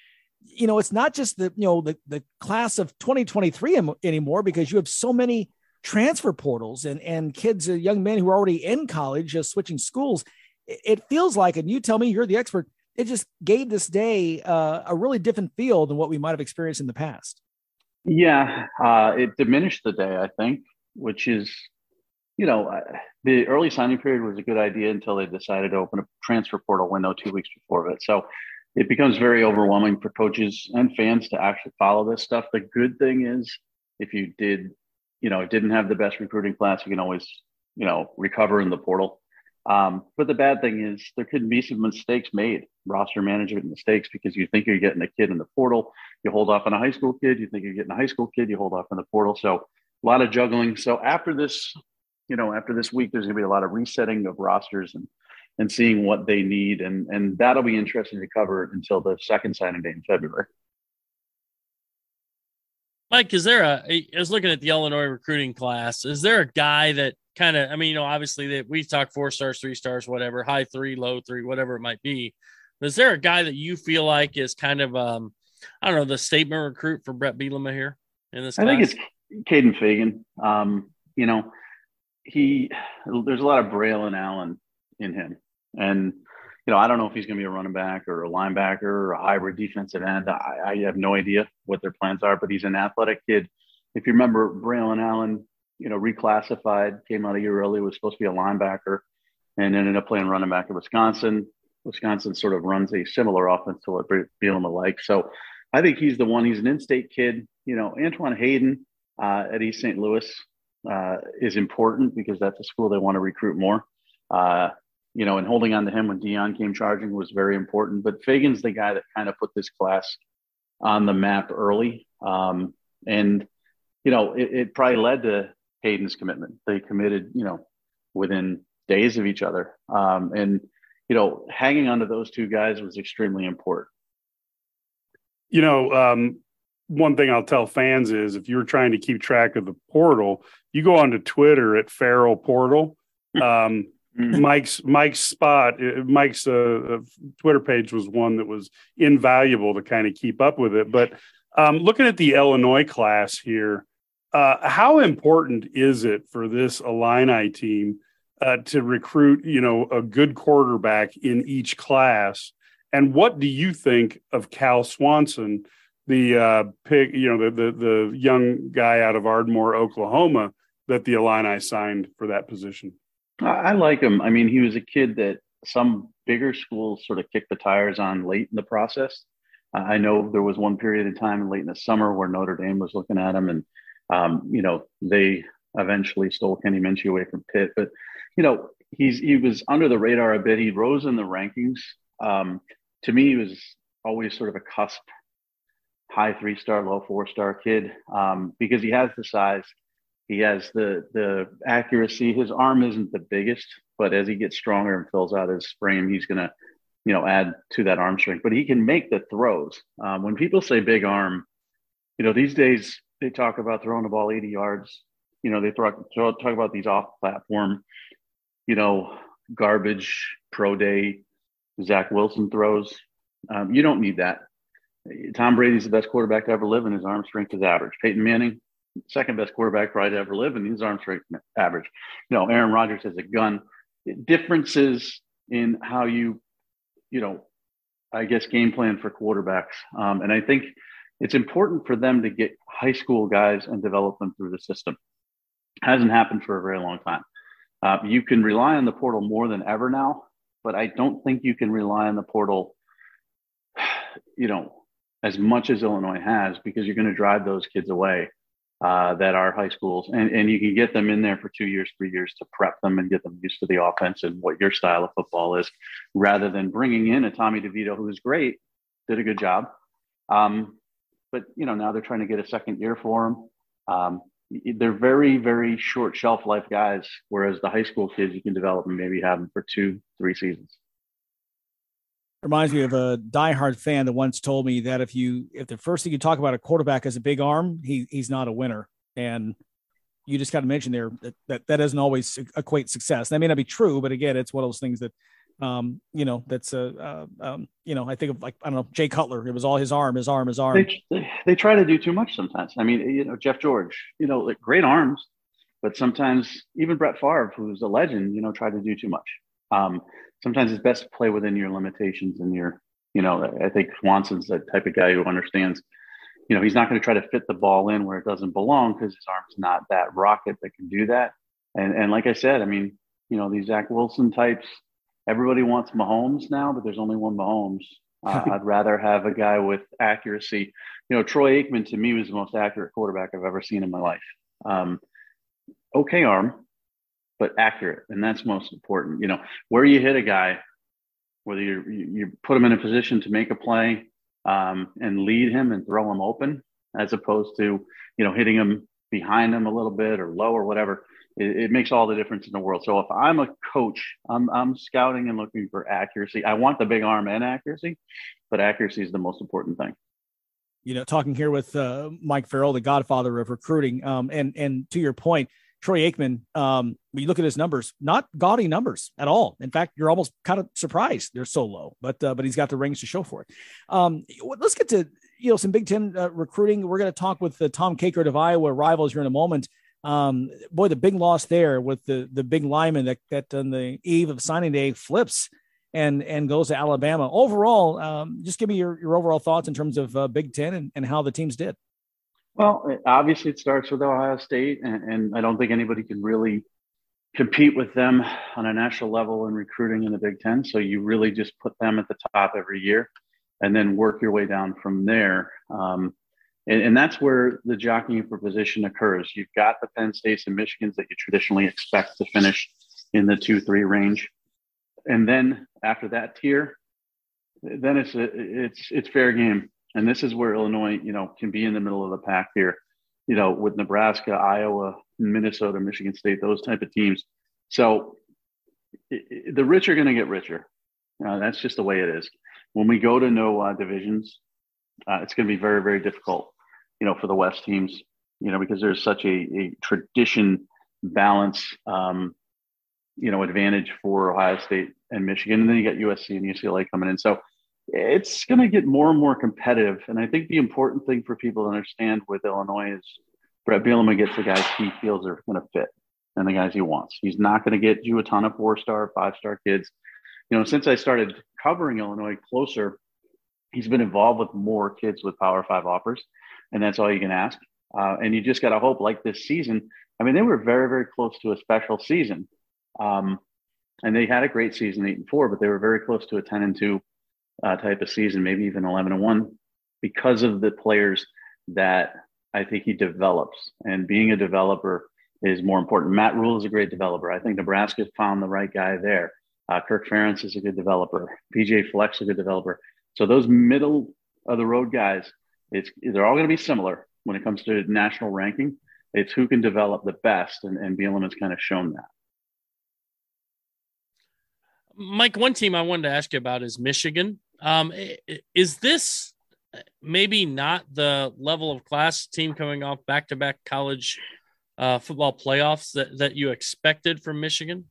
you know, it's not just the, you know, the class of 2023 anymore, because you have so many transfer portals and kids, young men who are already in college, just switching schools. It feels like, and you tell me, you're the expert, it just gave this day a really different feel than what we might've experienced in the past. Yeah. It diminished the day, I think, which is, you know, the early signing period was a good idea until they decided to open a transfer portal window 2 weeks before it. So it becomes very overwhelming for coaches and fans to actually follow this stuff. The good thing is, if you did, you know, didn't have the best recruiting class, you can always, you know, recover in the portal. But the bad thing is there could be some mistakes made, roster management mistakes, because you think you're getting a kid in the portal, you hold off on a high school kid, you think you're getting a high school kid, you hold off on the portal. So a lot of juggling. So after this, you know, after this week, there's going to be a lot of resetting of rosters and seeing what they need. And that'll be interesting to cover until the second signing day in February. Mike, is there I was looking at the Illinois recruiting class. Is there a guy that kind of, I mean, you know, obviously that we talk 4 stars, 3 stars, whatever, high 3, low 3, whatever it might be. But is there a guy that you feel like is kind of, I don't know, the statement recruit for Brett Bielema here in this class? I think it's Caden Feagan. You know, there's a lot of Braille and Allen in him. And, you know, I don't know if he's going to be a running back or a linebacker or a hybrid defensive end. I have no idea what their plans are, but he's an athletic kid. If you remember, Braylon Allen, you know, reclassified, came out a year early, was supposed to be a linebacker and ended up playing running back at Wisconsin. Wisconsin sort of runs a similar offense to what Bielema likes. So I think he's the one. He's an in-state kid. You know, Antwan Hayden at East St. Louis is important because that's a school they want to recruit more. You know, and holding on to him when Deion came charging was very important. But Feagan's the guy that kind of put this class on the map early. And, you know, it probably led to Hayden's commitment. They committed, you know, within days of each other. And, you know, hanging on to those two guys was extremely important. You know, one thing I'll tell fans is if you're trying to keep track of the portal, you go onto Twitter at Farrell Portal. Mike's spot, Mike's Twitter page was one that was invaluable to kind of keep up with it. But looking at the Illinois class here, how important is it for this Illini team to recruit, you know, a good quarterback in each class? And what do you think of Cal Swanson, the pick, you know, the young guy out of Ardmore, Oklahoma, that the Illini signed for that position? I like him. I mean, he was a kid that some bigger schools sort of kicked the tires on late in the process. I know there was one period of time late in the summer where Notre Dame was looking at him, and, you know, they eventually stole Kenny Minchie away from Pitt. But, you know, he was under the radar a bit. He rose in the rankings. To me, he was always sort of a cusp, high 3-star, low 4-star kid because he has the size. He has the accuracy. His arm isn't the biggest, but as he gets stronger and fills out his frame, he's going to, you know, add to that arm strength. But he can make the throws. When people say big arm, you know, these days they talk about throwing the ball 80 yards. You know, they talk about these off-platform, you know, garbage, pro day, Zach Wilson throws. You don't need that. Tom Brady's the best quarterback to ever live, and his arm strength is average. Peyton Manning, second best quarterback probably to ever live, and his arm strength average. You know, Aaron Rodgers has a gun. Differences in how you know, I guess game plan for quarterbacks. And I think it's important for them to get high school guys and develop them through the system. Hasn't happened for a very long time. You can rely on the portal more than ever now, but I don't think you can rely on the portal, you know, as much as Illinois has, because you're going to drive those kids away that are high schools, and you can get them in there for 2 years, 3 years to prep them and get them used to the offense and what your style of football is, rather than bringing in a Tommy DeVito, who is great, did a good job. But, you know, now they're trying to get a second year for him. They're very, very short shelf life guys, whereas the high school kids, you can develop and maybe have them for 2-3 seasons. Reminds me of a diehard fan that once told me that if the first thing you talk about a quarterback is a big arm, he's not a winner. And you just got to mention there that doesn't always equate success. That may not be true, but again, it's one of those things that That's I think of Jay Cutler. It was all his arm. They try to do too much sometimes. I mean, Jeff George, like great arms, but sometimes even Brett Favre, who's a legend, tried to do too much. Sometimes it's best to play within your limitations and your, I think Swanson's that type of guy who understands, he's not going to try to fit the ball in where it doesn't belong because his arm's not that rocket that can do that. And like I said, these Zach Wilson types, everybody wants Mahomes now, but there's only one Mahomes. I'd rather have a guy with accuracy. Troy Aikman to me was the most accurate quarterback I've ever seen in my life. Okay arm, but accurate. And that's most important, where you hit a guy, whether you put him in a position to make a play and lead him and throw him open, as opposed to, hitting him behind him a little bit or low or whatever. It makes all the difference in the world. So if I'm a coach, I'm scouting and looking for accuracy. I want the big arm and accuracy, but accuracy is the most important thing. Talking here with Mike Farrell, the godfather of recruiting. And to your point, Troy Aikman, when you look at his numbers, not gaudy numbers at all. In fact, you're almost kind of surprised they're so low, but he's got the rings to show for it. Let's get to, some Big Ten recruiting. We're going to talk with Tom Cakert of Iowa Rivals here in a moment. Boy, the big loss there with the big lineman that on the eve of signing day flips and goes to Alabama. Overall, just give me your overall thoughts in terms of Big Ten and how the teams did. Well, obviously it starts with Ohio State, and I don't think anybody can really compete with them on a national level in recruiting in the Big Ten. So you really just put them at the top every year and then work your way down from there. And that's where the jockeying for position occurs. You've got the Penn States and Michigans that you traditionally expect to finish in the 2-3 range. And then after that tier, then it's fair game. And this is where Illinois, can be in the middle of the pack here, with Nebraska, Iowa, Minnesota, Michigan State, those type of teams. So the rich are going to get richer. That's just the way it is. When we go to no divisions, it's going to be very, very difficult, for the West teams, because there's such a tradition balance, advantage for Ohio State and Michigan. And then you got USC and UCLA coming in. So it's going to get more and more competitive. And I think the important thing for people to understand with Illinois is Brett Bielema gets the guys he feels are going to fit and the guys he wants. He's not going to get you a ton of 4-star, 5-star kids. Since I started covering Illinois closer, he's been involved with more kids with Power 5 offers, and that's all you can ask. And you just got to hope, like this season, they were very, very close to a special season. And they had a great season, 8-4, but they were very close to a 10-2 type of season, maybe even 11-1, because of the players that I think he develops. And being a developer is more important. Matt Rule is a great developer. I think Nebraska found the right guy there. Kirk Ferentz is a good developer. PJ Fleck is a good developer. So those middle of the road guys, they're all going to be similar when it comes to national ranking. It's who can develop the best, and BLM has kind of shown that. Mike, one team I wanted to ask you about is Michigan. Is this maybe not the level of class team coming off back-to-back college football playoffs that you expected from Michigan?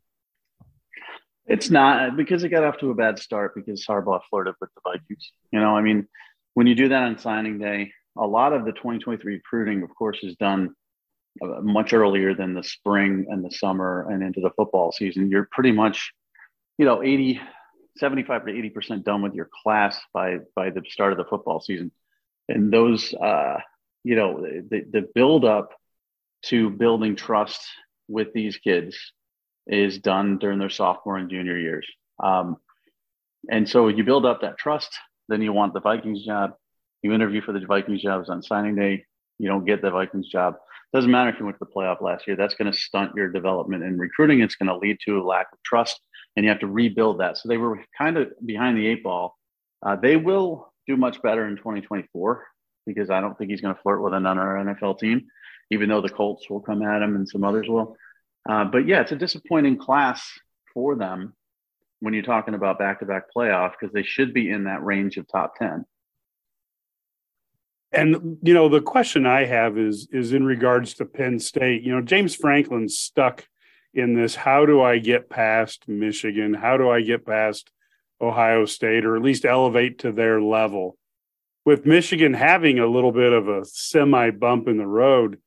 It's not, because it got off to a bad start because Harbaugh flirted with the Vikings. When you do that on signing day, a lot of the 2023 recruiting, of course, is done much earlier than the spring and the summer and into the football season. You're pretty much, 75 to 80% done with your class by the start of the football season. And those, the buildup to building trust with these kids is done during their sophomore and junior years. And so you build up that trust, then you want the Vikings job. You interview for the Vikings jobs on signing day. You don't get the Vikings job. Doesn't matter if you went to the playoff last year. That's going to stunt your development in recruiting. It's going to lead to a lack of trust, and you have to rebuild that. So they were kind of behind the eight ball. They will do much better in 2024 because I don't think he's going to flirt with another NFL team, even though the Colts will come at him and some others will. But yeah, it's a disappointing class for them when you're talking about back-to-back playoff, because they should be in that range of top 10. And, the question I have is in regards to Penn State. James Franklin's stuck in this, how do I get past Michigan? How do I get past Ohio State, or at least elevate to their level? With Michigan having a little bit of a semi-bump in the road,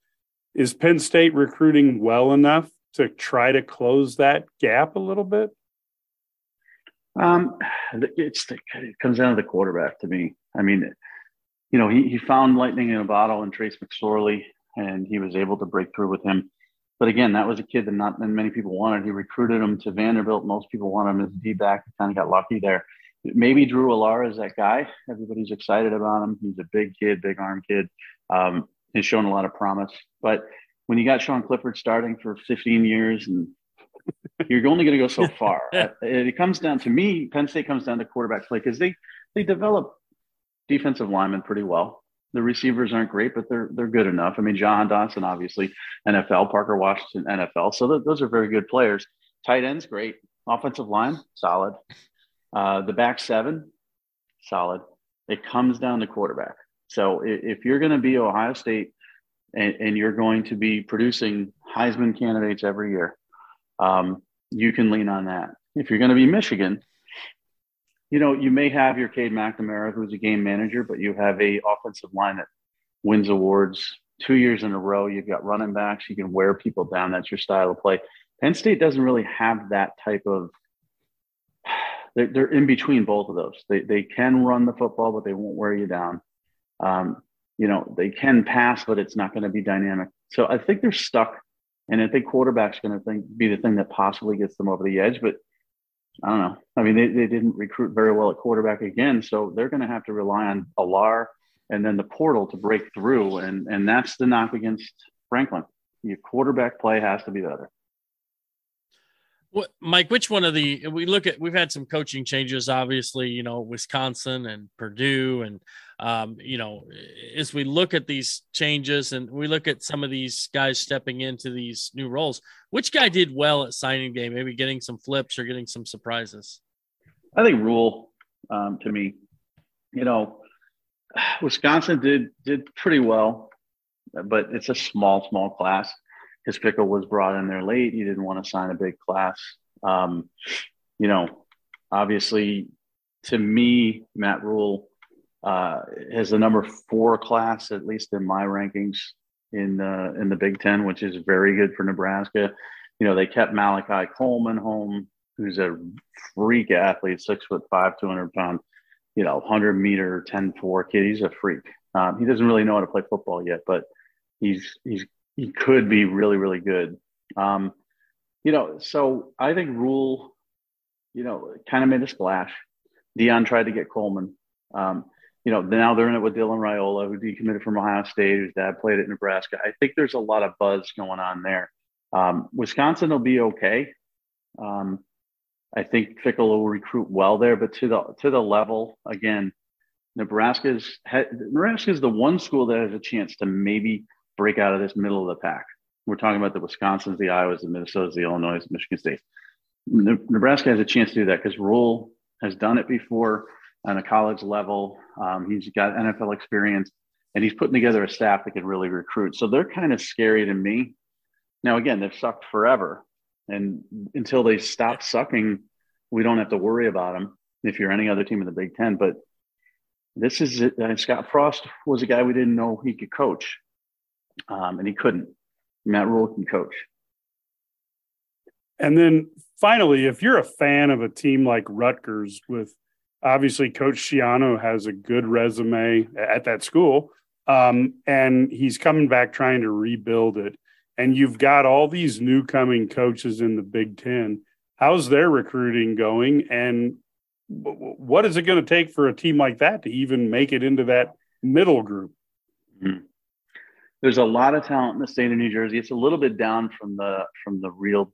is Penn State recruiting well enough to try to close that gap a little bit? It comes down to the quarterback to me. I mean, you know, he found lightning in a bottle in Trace McSorley, and he was able to break through with him. But again, that was a kid that not many people wanted. He recruited him to Vanderbilt. Most people want him as a D-back. He kind of got lucky there. Maybe Drew Allar is that guy. Everybody's excited about him. He's a big kid, big arm kid. He's shown a lot of promise. But when you got Sean Clifford starting for 15 years, and you're only going to go so far. It comes down to me, Penn State comes down to quarterback play, because they develop defensive linemen pretty well. The receivers aren't great, but they're good enough. I mean, Jahan Dotson, obviously, NFL. Parker Washington, NFL. So those are very good players. Tight ends, great. Offensive line, solid. The back seven, solid. It comes down to quarterback. So if you're going to be Ohio State and you're going to be producing Heisman candidates every year, you can lean on that. If you're going to be Michigan, you know, you may have your Cade McNamara, who's a game manager, but you have a offensive line that wins awards 2 years in a row. You've got running backs. You can wear people down. That's your style of play. Penn State doesn't really have that type of – they're in between both of those. They can run the football, but they won't wear you down. You know, they can pass, but it's not going to be dynamic. So I think they're stuck, and I think quarterback's going to be the thing that possibly gets them over the edge. But I don't know. I mean, they didn't recruit very well at quarterback again, so they're going to have to rely on Allar and then the portal to break through, and that's the knock against Franklin. Your quarterback play has to be better. Well, Mike, which one of the – we've had some coaching changes, obviously, you know, Wisconsin and Purdue, and, you know, as we look at these changes and we look at some of these guys stepping into these new roles, which guy did well at signing day, maybe getting some flips or getting some surprises? I think Rule, to me. You know, Wisconsin did pretty well, but it's a small class. His pickle was brought in there late. He didn't want to sign a big class. You know, obviously, to me, Matt Rule has the number 4 class, at least in my rankings, in the Big Ten, which is very good for Nebraska. You know, they kept Malachi Coleman home, who's a freak athlete, 6'5", 200-pound, you know, 100-meter, 10.4 kid. He's a freak. He doesn't really know how to play football yet, but he could be really, really good. You know, so I think Rule, you know, kind of made a splash. Deion tried to get Coleman. You know, now they're in it with Dylan Raiola, who decommitted from Ohio State, whose dad played at Nebraska. I think there's a lot of buzz going on there. Wisconsin will be okay. I think Fickell will recruit well there, but to the level, again, Nebraska's the one school that has a chance to maybe – break out of this middle of the pack. We're talking about the Wisconsins, the Iowas, the Minnesotas, the Illinois, the Michigan States. Nebraska has a chance to do that because Rule has done it before on a college level. He's got NFL experience, and he's putting together a staff that can really recruit. So they're kind of scary to me. Now, again, they've sucked forever. And until they stop sucking, we don't have to worry about them if you're any other team in the Big Ten. But this is it. Scott Frost was a guy we didn't know he could coach. And he couldn't. Matt Rule can coach. And then finally, if you're a fan of a team like Rutgers, with obviously Coach Shiano has a good resume at that school, and he's coming back trying to rebuild it, and you've got all these new coming coaches in the Big Ten, how's their recruiting going, and what is it going to take for a team like that to even make it into that middle group? Mm-hmm. There's a lot of talent in the state of New Jersey. It's a little bit down from the real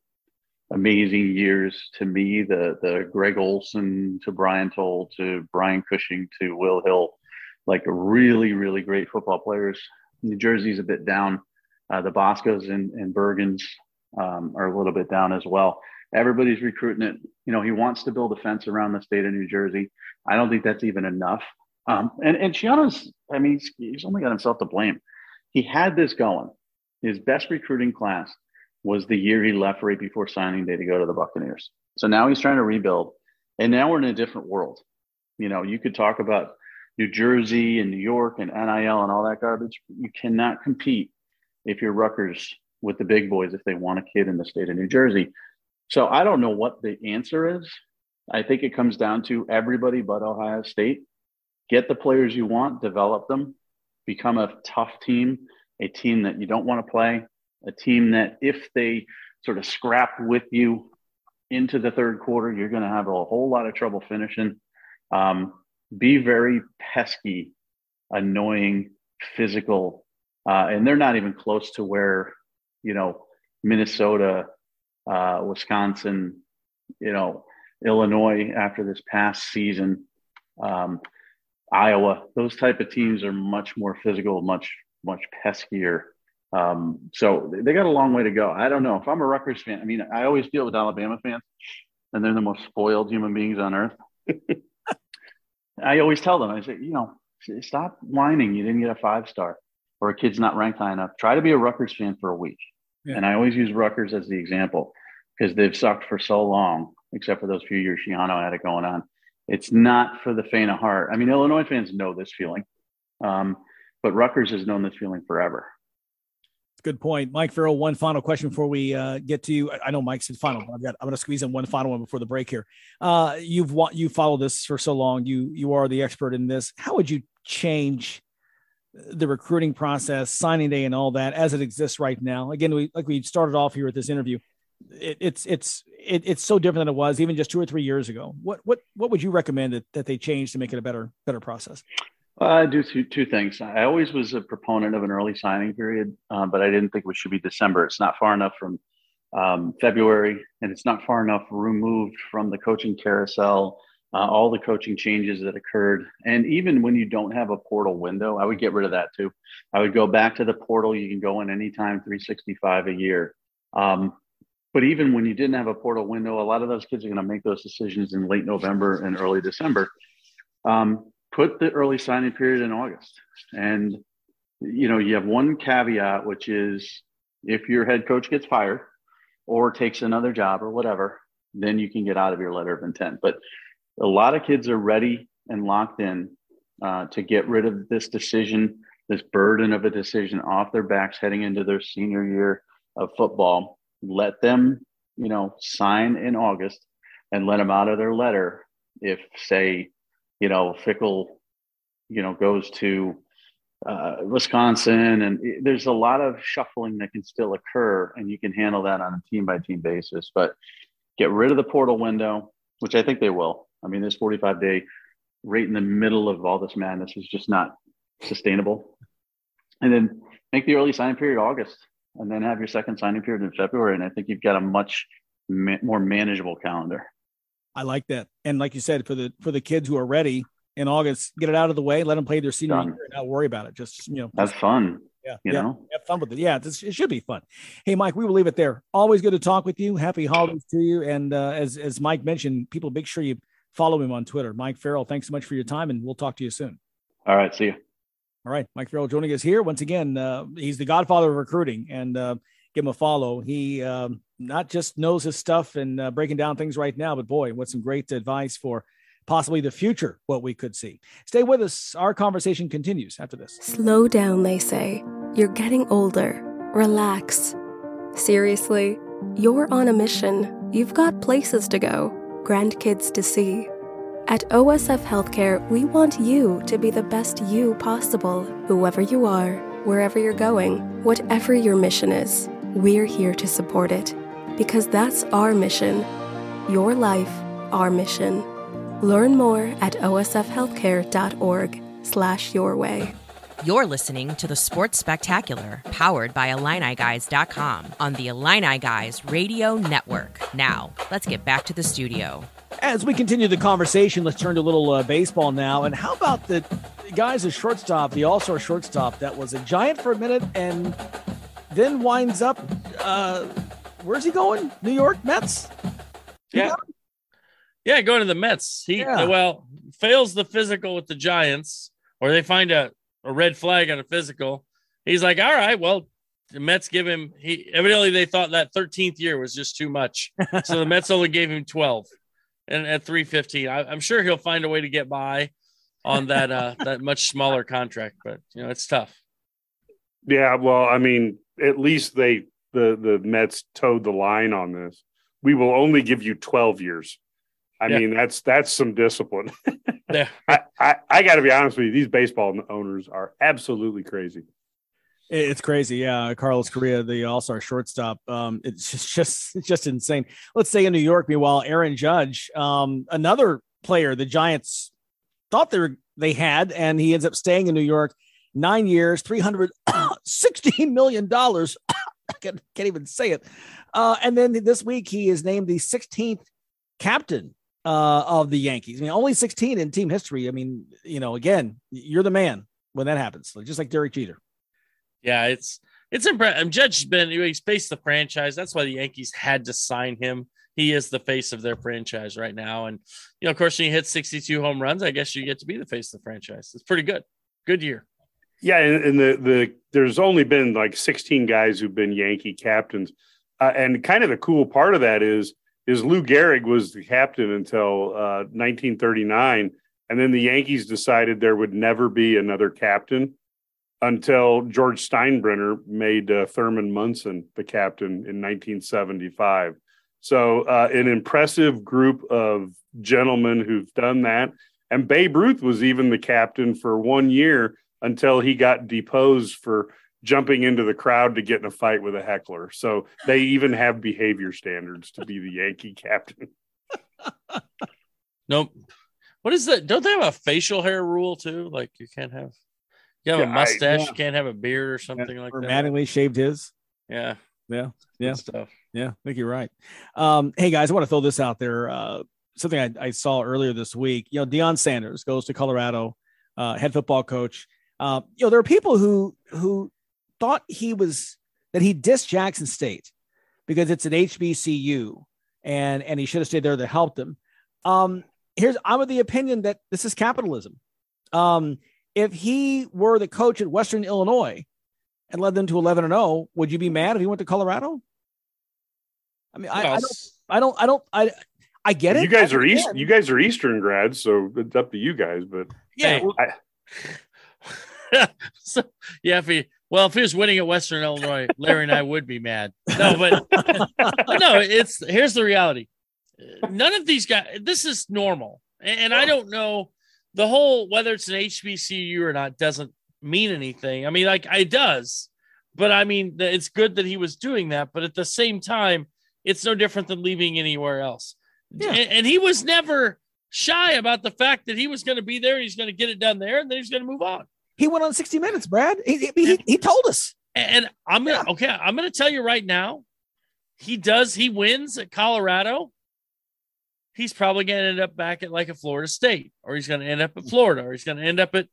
amazing years to me, the Greg Olson to Brian Toll to Brian Cushing to Will Hill, like really, really great football players. New Jersey's a bit down. The Boscos and Bergens are a little bit down as well. Everybody's recruiting it. You know, he wants to build a fence around the state of New Jersey. I don't think that's even enough. And Shiano's, I mean, he's only got himself to blame. He had this going, his best recruiting class. was the year he left right before signing day to go to the Buccaneers. So now he's trying to rebuild. And now we're in a different world. You know, you could talk about New Jersey and New York and NIL and all that garbage. You cannot compete if you're Rutgers with the big boys if they want a kid in the state of New Jersey. So I don't know what the answer is. I think it comes down to everybody but Ohio State. Get the players you want, develop them, become a tough team, a team that you don't want to play, a team that if they sort of scrap with you into the third quarter, you're going to have a whole lot of trouble finishing. Be very pesky, annoying, physical. And they're not even close to where, you know, Minnesota, Wisconsin, you know, Illinois after this past season, Iowa, those type of teams are much more physical, much peskier. So they got a long way to go. I don't know. If I'm a Rutgers fan, I mean, I always deal with Alabama fans, and they're the most spoiled human beings on earth. I always tell them, I say, you know, stop whining. You didn't get a 5-star or a kid's not ranked high enough. Try to be a Rutgers fan for a week. Yeah. And I always use Rutgers as the example because they've sucked for so long, except for those few years Shiano had it going on. It's not for the faint of heart. I mean, Illinois fans know this feeling, but Rutgers has known this feeling forever. Good point. Mike Farrell, one final question before we get to you. I know Mike said final, but I'm going to squeeze in one final one before the break here. You followed this for so long. You are the expert in this. How would you change the recruiting process, signing day and all that as it exists right now? Again, we started off here with this interview. It's so different than it was even just 2 or 3 years ago. What would you recommend that they change to make it a better process? I do two things. I always was a proponent of an early signing period, but I didn't think it should be December. It's not far enough from February, and it's not far enough removed from the coaching carousel, all the coaching changes that occurred. And even when you don't have a portal window, I would get rid of that too. I would go back to the portal. You can go in anytime, 365 a year. But even when you didn't have a portal window, a lot of those kids are going to make those decisions in late November and early December. Put the early signing period in August. And, you know, you have one caveat, which is if your head coach gets fired or takes another job or whatever, then you can get out of your letter of intent. But a lot of kids are ready and locked in to get rid of this decision, this burden of a decision off their backs heading into their senior year of football. Let them, you know, sign in August and let them out of their letter if, say, you know, Fickle, you know, goes to Wisconsin, and there's a lot of shuffling that can still occur, and you can handle that on a team-by-team basis. But get rid of the portal window, which I think they will. I mean, this 45-day right in the middle of all this madness is just not sustainable. And then make the early signing period August, and then have your second signing period in February, and I think you've got a much more manageable calendar. I like that. And like you said, for the kids who are ready in August, get it out of the way, let them play their senior year and not worry about it. Just, you know, that's fun. Yeah. You know, have fun with it. Yeah. It should be fun. Hey, Mike, we will leave it there. Always good to talk with you. Happy holidays to you. And as Mike mentioned, people, make sure you follow him on Twitter. Mike Farrell, thanks so much for your time, and we'll talk to you soon. All right. See you. All right. Mike Farrell joining us here. Once again, he's the godfather of recruiting, and give him a follow. He not just knows his stuff and breaking down things right now, but boy, what some great advice for possibly the future, what we could see. Stay with us. Our conversation continues after this. Slow down, they say. You're getting older. Relax. Seriously, you're on a mission. You've got places to go, grandkids to see. At OSF Healthcare, we want you to be the best you possible, whoever you are, wherever you're going, whatever your mission is. We're here to support it, because that's our mission. Your life, our mission. Learn more at osfhealthcare.org/yourway. You're listening to the Sports Spectacular, powered by IlliniGuys.com on the Illini Guys Radio Network. Now, let's get back to the studio. As we continue the conversation, let's turn to a little baseball now. And how about the guys at shortstop, the all-star shortstop that was a Giant for a minute and then winds up, where's he going? New York Mets? Yeah, going to the Mets. Well, fails the physical with the Giants, or they find a red flag on a physical. He's like, all right, well, the Mets give him, evidently they thought that 13th year was just too much. So the Mets only gave him 12 and at 315. I'm sure he'll find a way to get by on that, that much smaller contract, but you know, it's tough. Yeah. Well, I mean, at least the Mets towed the line on this. We will only give you 12 years. I mean, that's some discipline. Yeah. I got to be honest with you. These baseball owners are absolutely crazy. It's crazy. Yeah. Carlos Correa, the all-star shortstop. It's just insane. Let's say in New York, meanwhile, Aaron Judge, another player the Giants thought they had, and he ends up staying in New York 9 years, $316 million. I can't even say it. And then this week, he is named the 16th captain of the Yankees. I mean, only 16 in team history. I mean, you know, again, you're the man when that happens, just like Derek Jeter. Yeah, it's impressive. Judge's been, he's faced the franchise. That's why the Yankees had to sign him. He is the face of their franchise right now. And, you know, of course, when you hit 62 home runs, I guess you get to be the face of the franchise. It's pretty good. Good year. Yeah, and there's only been like 16 guys who've been Yankee captains, and kind of the cool part of that is Lou Gehrig was the captain until 1939, and then the Yankees decided there would never be another captain until George Steinbrenner made Thurman Munson the captain in 1975. So an impressive group of gentlemen who've done that, and Babe Ruth was even the captain for 1 year, until he got deposed for jumping into the crowd to get in a fight with a heckler. So they even have behavior standards to be the Yankee captain. Nope. What is that? Don't they have a facial hair rule too? Like you can't have, you have a mustache. You can't have a beard or something like that. Mattingly shaved his. Yeah. Yeah. Yeah. Stuff. Yeah. I think you're right. Hey guys, I want to throw this out there. Something I saw earlier this week, you know, Deion Sanders goes to Colorado, head football coach. You know, there are people who thought he dissed Jackson State because it's an HBCU and he should have stayed there to help them. I'm of the opinion that this is capitalism. If he were the coach at Western Illinois and led them to 11-0, would you be mad if he went to Colorado? I mean, I get it. You guys are Eastern grads, so it's up to you guys. But yeah. So, yeah, if he was winning at Western Illinois, Larry and I would be mad. No, but no, here's the reality. None of these guys, this is normal. And I don't know the whole, whether it's an HBCU or not, doesn't mean anything. I mean, like it does, but I mean, it's good that he was doing that. But at the same time, it's no different than leaving anywhere else. Yeah. And he was never shy about the fact that he was going to be there. He's going to get it done there. And then he's going to move on. He went on 60 Minutes, Brad. He told us. And I'm going to tell you right now, he wins at Colorado. He's probably going to end up back at like a Florida State, or he's going to end up at Florida, or he's going to end up at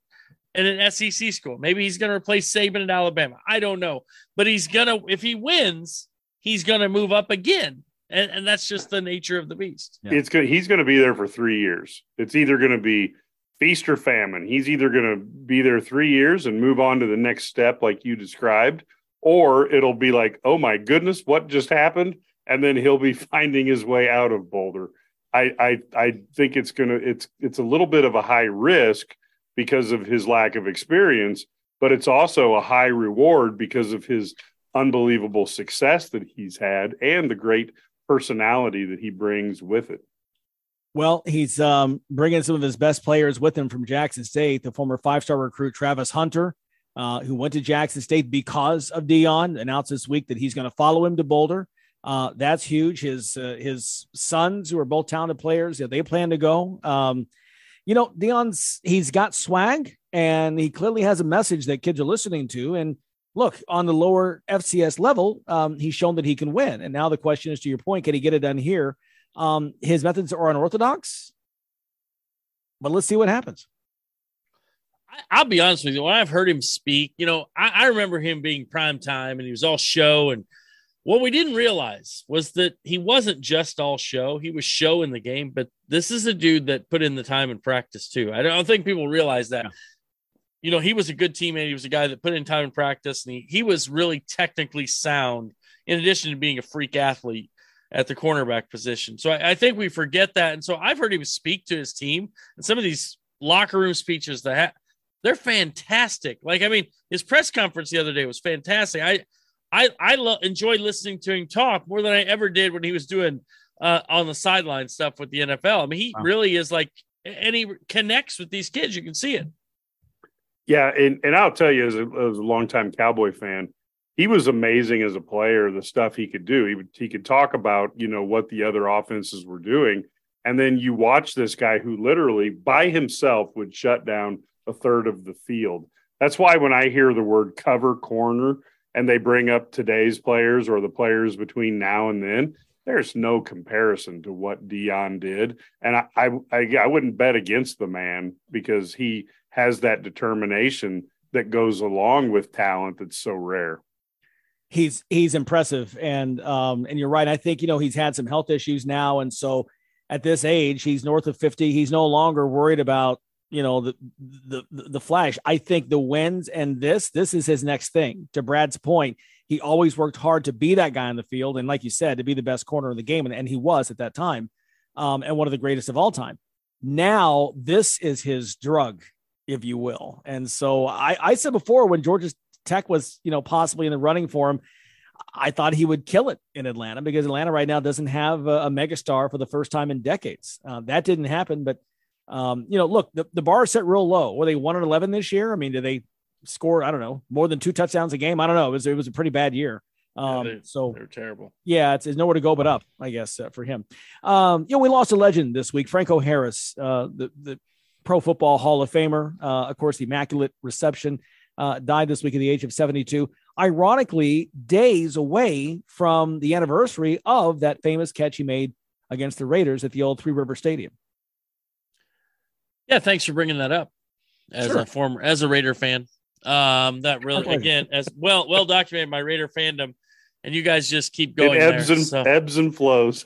an SEC school. Maybe he's going to replace Saban at Alabama. I don't know, but if he wins, he's going to move up again. And that's just the nature of the beast. Yeah. He's going to be there for 3 years. It's either going to be feast or famine. He's either going to be there 3 years and move on to the next step like you described, or it'll be like, oh my goodness, what just happened? And then he'll be finding his way out of Boulder. I think it's a little bit of a high risk because of his lack of experience, but it's also a high reward because of his unbelievable success that he's had and the great personality that he brings with it. Well, he's bringing some of his best players with him from Jackson State, the former five-star recruit Travis Hunter, who went to Jackson State because of Deion, announced this week that he's going to follow him to Boulder. That's huge. His sons, who are both talented players, they plan to go. You know, he's got swag, and he clearly has a message that kids are listening to. And look, on the lower FCS level, he's shown that he can win. And now the question is, to your point, can he get it done here? His methods are unorthodox, but let's see what happens. I'll be honest with you. When I've heard him speak, you know, I remember him being prime time and he was all show. And what we didn't realize was that he wasn't just all show. He was show in the game, but this is a dude that put in the time and practice too. I don't think people realize that. Yeah. you know, he was a good teammate. He was a guy that put in time in practice, and he was really technically sound in addition to being a freak athlete at the cornerback position. So I think we forget that. And so I've heard him speak to his team, and some of these locker room speeches that they're fantastic. Like, I mean, his press conference the other day was fantastic. I enjoy listening to him talk more than I ever did when he was doing on the sideline stuff with the NFL. I mean, he really is like, and he connects with these kids. You can see it. Yeah. And I'll tell you, as a longtime Cowboy fan, he was amazing as a player, the stuff he could do. He could talk about, you know, what the other offenses were doing. And then you watch this guy who literally by himself would shut down a third of the field. That's why when I hear the word cover corner and they bring up today's players or the players between now and then, there's no comparison to what Deion did. And I wouldn't bet against the man, because he has that determination that goes along with talent that's so rare. He's impressive. And you're right. I think, you know, he's had some health issues now. And so at this age, he's north of 50. He's no longer worried about, you know, the flash. I think the wins and this is his next thing. To Brad's point, he always worked hard to be that guy on the field. And like you said, to be the best corner in the game. And he was at that time, and one of the greatest of all time. Now this is his drug, if you will. And so I said before, when Georgia Tech was, you know, possibly in the running for him, I thought he would kill it in Atlanta, because Atlanta right now doesn't have a megastar for the first time in decades. That didn't happen, but you know, look, the bar is set real low. Were they 1-11 this year? I mean, did they score, I don't know, more than 2 touchdowns a game? I don't know. It was a pretty bad year. They're terrible. Yeah. It's nowhere to go but up, I guess, for him. You know, we lost a legend this week, Franco Harris, the Pro Football Hall of Famer. Of course, the Immaculate Reception, died this week at the age of 72, ironically days away from the anniversary of that famous catch he made against the Raiders at the old Three River Stadium. Yeah, thanks for bringing that up. As a Raider fan, that really, again, as well documented my Raider fandom, and you guys just keep going. Ebbs and flows.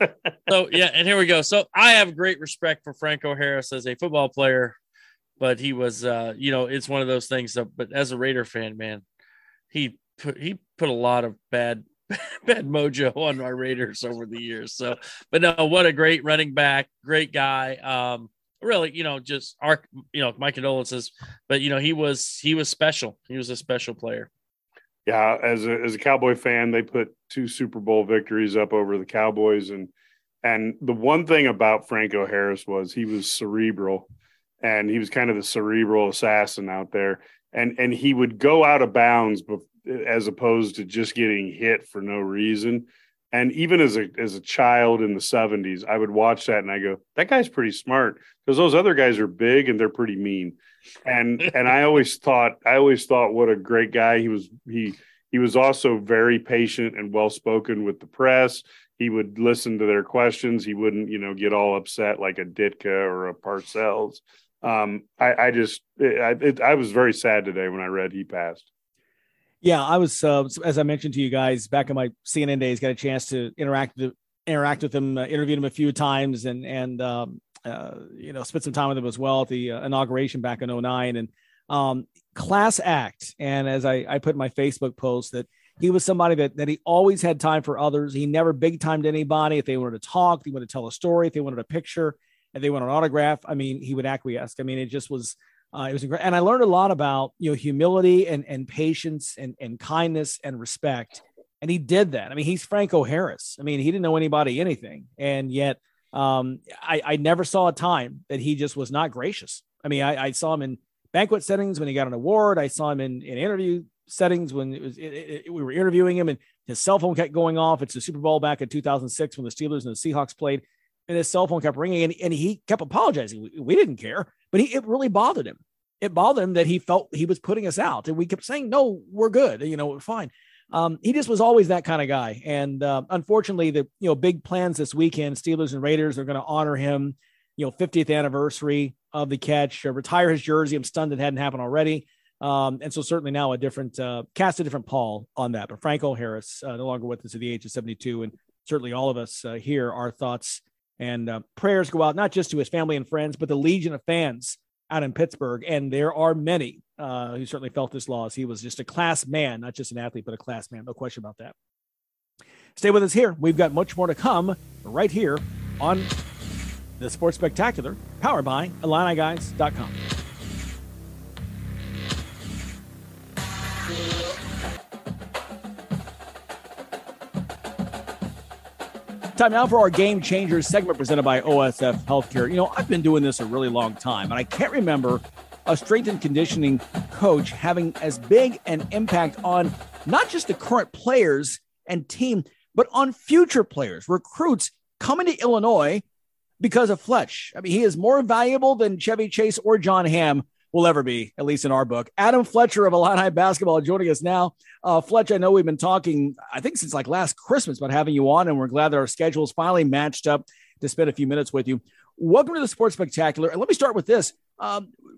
So yeah, and here we go. So I have great respect for Franco Harris as a football player, but he was, you know, it's one of those things. But as a Raider fan, man, he put a lot of bad mojo on our Raiders over the years. So, but no, what a great running back, great guy. Really, you know, just our, you know, my condolences, but you know, he was special. He was a special player. Yeah. As a Cowboy fan, they put 2 Super Bowl victories up over the Cowboys. And the one thing about Franco Harris was he was cerebral, and he was kind of the cerebral assassin out there. And he would go out of bounds as opposed to just getting hit for no reason. And even as a child in the 70s, I would watch that and I go, that guy's pretty smart, because those other guys are big and they're pretty mean. And I always thought what a great guy he was. He was also very patient and well-spoken with the press. He would listen to their questions. He wouldn't, you know, get all upset like a Ditka or a Parcells. I was very sad today when I read he passed. Yeah, I was, as I mentioned to you guys back in my CNN days, got a chance to interact with him, interviewed him a few times, and you know, spent some time with him as well at the inauguration back in 2009, and class act. And as I put in my Facebook post, that he was somebody that he always had time for others. He never big timed anybody. If they wanted to talk, if they wanted to tell a story, if they wanted a picture, and they wanted an autograph, I mean, he would acquiesce. I mean, it just was. It was incredible. And I learned a lot about, you know, humility and patience and kindness and respect. And he did that. I mean, he's Franco Harris. I mean, he didn't know anybody anything. And yet I never saw a time that he just was not gracious. I mean, I saw him in banquet settings when he got an award. I saw him in interview settings when we were interviewing him and his cell phone kept going off. It's the Super Bowl back in 2006 when the Steelers and the Seahawks played. And his cell phone kept ringing, and he kept apologizing. We didn't care, but it really bothered him. It bothered him that he felt he was putting us out, and we kept saying, no, we're good. You know, we're fine. He just was always that kind of guy. And unfortunately, the, you know, big plans this weekend, Steelers and Raiders are going to honor him, you know, 50th anniversary of the catch, retire his jersey. I'm stunned it hadn't happened already. And so certainly now a different pall on that, but Franco Harris no longer with us at the age of 72. And certainly all of us here, our thoughts and prayers go out, not just to his family and friends, but the legion of fans out in Pittsburgh. And there are many who certainly felt this loss. He was just a class man, not just an athlete, but a class man. No question about that. Stay with us here. We've got much more to come right here on the Sports Spectacular, powered by IlliniGuys.com. Time now for our Game Changers segment presented by OSF Healthcare. You know, I've been doing this a really long time, and I can't remember a strength and conditioning coach having as big an impact on not just the current players and team, but on future players, recruits coming to Illinois because of Fletch. I mean, he is more valuable than Chevy Chase or John Hamm will ever be, at least in our book. Adam Fletcher of Illini Basketball joining us now. Fletch, I know we've been talking, I think since like last Christmas about having you on, and we're glad that our schedules finally matched up to spend a few minutes with you. Welcome to the Sports Spectacular. And let me start with this.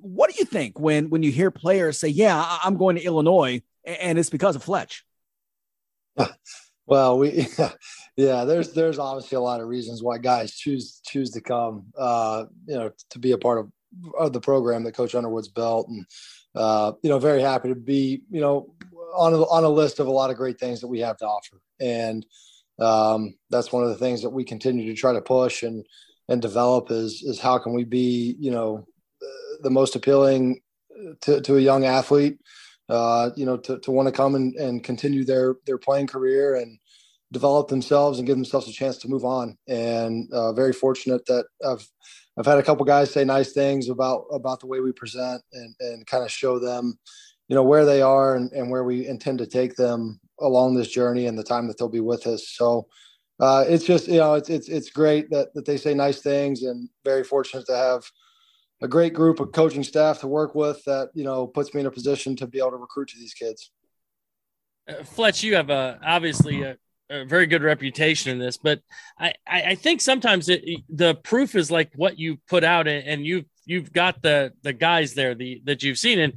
What do you think when you hear players say, yeah, I'm going to Illinois and it's because of Fletch? Well, there's obviously a lot of reasons why guys choose to come, to be a part of the program that Coach Underwood's built, and very happy to be on a list of a lot of great things that we have to offer, and that's one of the things that we continue to try to push and develop is how can we be the most appealing to a young athlete to want to come and continue their playing career and develop themselves and give themselves a chance to move on. And very fortunate that I've had a couple guys say nice things about the way we present and kind of show them, where they are and where we intend to take them along this journey and the time that they'll be with us. So it's just, it's great that they say nice things, and very fortunate to have a great group of coaching staff to work with that, puts me in a position to be able to recruit to these kids. Fletch, you have obviously a very good reputation in this, but I think sometimes the proof is like what you put out, and you've got the guys there that you've seen. And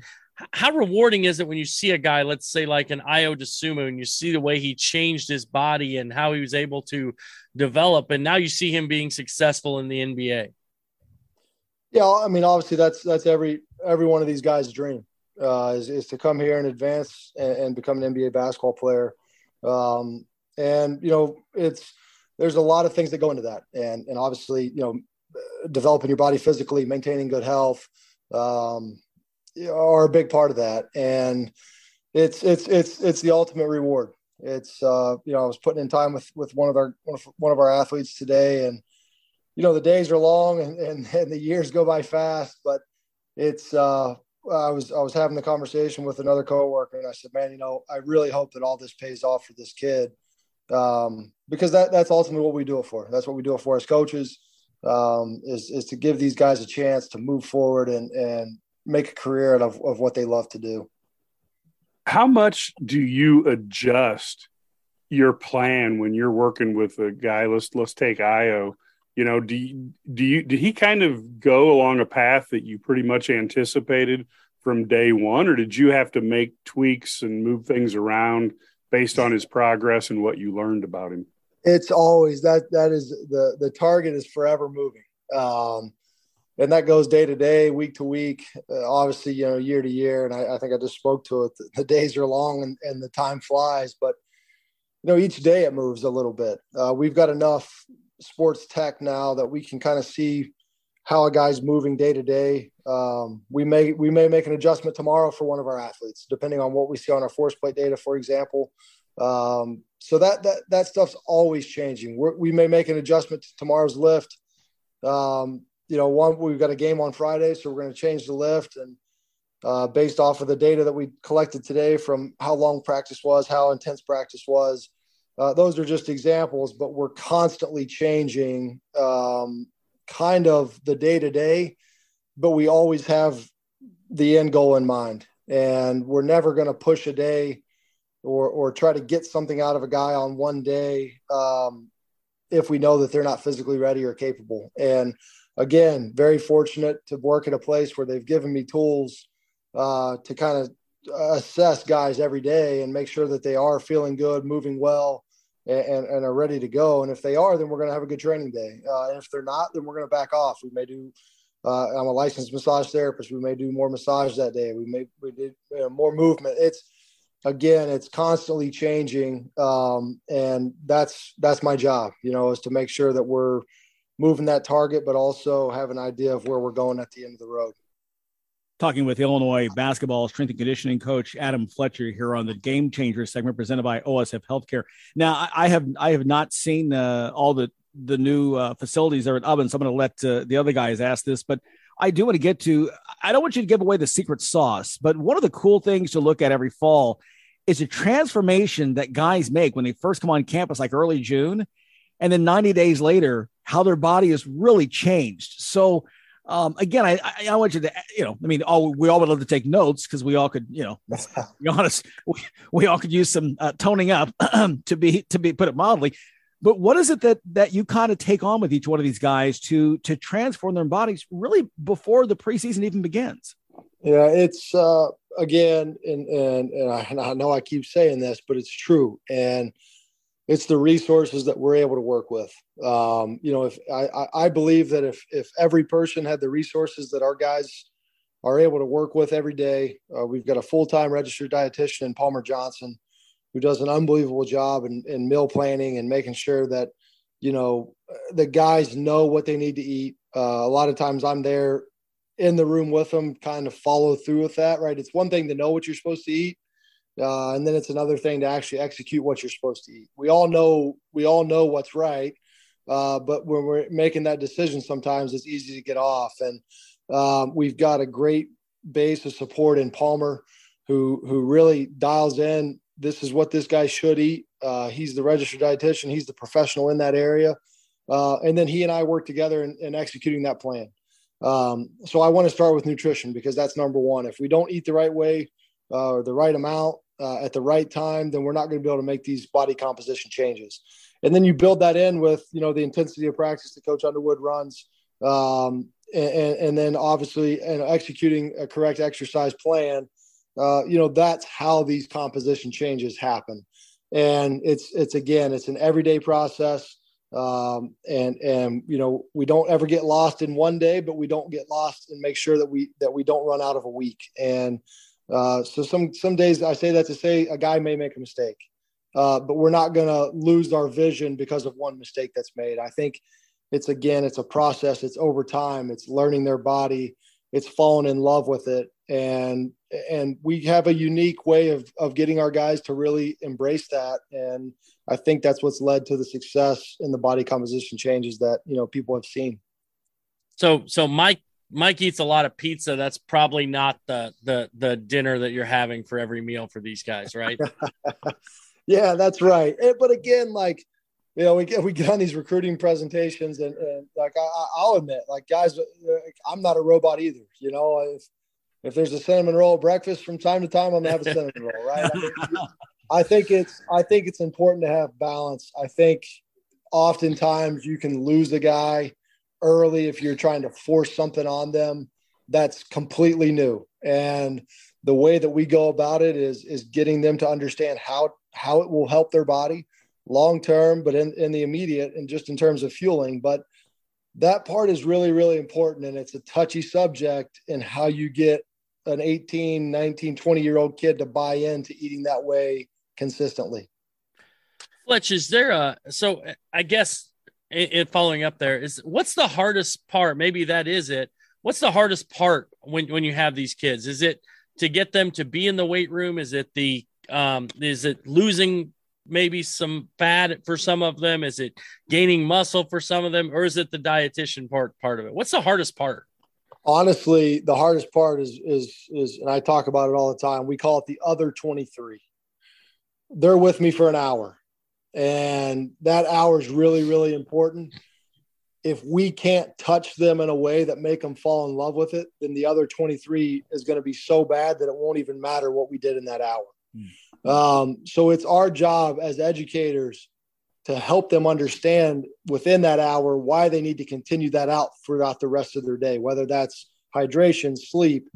how rewarding is it when you see a guy, let's say like an Io DeSumo, and you see the way he changed his body and how he was able to develop, and now you see him being successful in the NBA? Yeah, I mean, obviously that's every one of these guys' dream is to come here and advance and become an NBA basketball player. And, there's a lot of things that go into that. And obviously, developing your body physically, maintaining good health, are a big part of that. And it's the ultimate reward. It's, I was putting in time with one of our athletes today, and, the days are long and the years go by fast, but it's, I was having the conversation with another coworker, and I said, man, I really hope that all this pays off for this kid. Because that's ultimately what we do it for. That's what we do it for as coaches, is to give these guys a chance to move forward and make a career out of what they love to do. How much do you adjust your plan when you're working with a guy? Let's take Io. Did he kind of go along a path that you pretty much anticipated from day one, or did you have to make tweaks and move things around based on his progress and what you learned about him? It's always that is the target is forever moving. And that goes day to day, week to week, obviously, year to year. And I think I just spoke to it. The days are long and the time flies, but each day it moves a little bit. We've got enough sports tech now that we can kind of see how a guy's moving day to day. We may make an adjustment tomorrow for one of our athletes, depending on what we see on our force plate data, for example. So that stuff's always changing. We may make an adjustment to tomorrow's lift. We've got a game on Friday, so we're going to change the lift. And based off of the data that we collected today from how long practice was, how intense practice was, those are just examples, but we're constantly changing kind of the day-to-day, but we always have the end goal in mind. And we're never going to push a day or try to get something out of a guy on one day if we know that they're not physically ready or capable. And, again, very fortunate to work at a place where they've given me tools to kind of assess guys every day and make sure that they are feeling good, moving well, and are ready to go. And if they are, then we're going to have a good training day. And if they're not, then we're going to back off. We may do I'm a licensed massage therapist. We may do more massage that day. We did more movement. It's constantly changing. And that's my job, is to make sure that we're moving that target, but also have an idea of where we're going at the end of the road. Talking with Illinois basketball strength and conditioning coach Adam Fletcher here on the Game Changer segment presented by OSF Healthcare. Now, I have not seen all the new facilities there at Ubbin, so I'm going to let the other guys ask this, but I do want to get to – I don't want you to give away the secret sauce, but one of the cool things to look at every fall is the transformation that guys make when they first come on campus, like early June, and then 90 days later, how their body is really changed. So – again, I want you to, we all would love to take notes because we all could, let's be honest, we all could use some toning up to be put it mildly. But what is it that you kind of take on with each one of these guys to transform their bodies really before the preseason even begins? Yeah, it's again, and I know I keep saying this, but it's true. And it's the resources that we're able to work with. If I believe that if every person had the resources that our guys are able to work with every day, we've got a full-time registered dietitian in Palmer Johnson who does an unbelievable job in meal planning and making sure that, the guys know what they need to eat. A lot of times I'm there in the room with them, kind of follow through with that, right? It's one thing to know what you're supposed to eat. And then it's another thing to actually execute what you're supposed to eat. We all know what's right, but when we're making that decision, sometimes it's easy to get off. And we've got a great base of support in Palmer, who really dials in. This is what this guy should eat. He's the registered dietitian. He's the professional in that area, and then he and I work together in executing that plan. So I want to start with nutrition because that's number one. If we don't eat the right way, or the right amount at the right time, then we're not going to be able to make these body composition changes. And then you build that in with, the intensity of practice that Coach Underwood runs. And then obviously executing a correct exercise plan, that's how these composition changes happen. And it's an everyday process. We don't ever get lost in one day, but we don't get lost and make sure that we don't run out of a week. And, so some days I say that to say a guy may make a mistake, but we're not going to lose our vision because of one mistake that's made. I think it's a process. It's over time. It's learning their body. It's falling in love with it. And we have a unique way of getting our guys to really embrace that. And I think that's what's led to the success in the body composition changes that, people have seen. So Mike eats a lot of pizza. That's probably not the dinner that you're having for every meal for these guys, right? Yeah, that's right. But again, we get on these recruiting presentations, and I'll admit, guys, I'm not a robot either. If there's a cinnamon roll breakfast from time to time, I'm gonna have a cinnamon roll, right? I think it's important to have balance. I think oftentimes you can lose a guy early if you're trying to force something on them that's completely new, and the way that we go about it is getting them to understand how it will help their body long term, but in the immediate and just in terms of fueling. But that part is really, really important, and it's a touchy subject in how you get an 18, 19, 20-year-old kid to buy into eating that way consistently. Fletch, is there I guess and following up there is what's the hardest part? Maybe that is it. What's the hardest part when you have these kids? Is it to get them to be in the weight room? Is it is it losing maybe some fat for some of them? Is it gaining muscle for some of them? Or is it the dietitian part of it? What's the hardest part? Honestly, the hardest part is, and I talk about it all the time. We call it the other 23. They're with me for an hour. And that hour is really, really important. If we can't touch them in a way that make them fall in love with it, then the other 23 is going to be so bad that it won't even matter what we did in that hour. Mm. So it's our job as educators to help them understand within that hour why they need to continue that out throughout the rest of their day, whether that's hydration, sleep,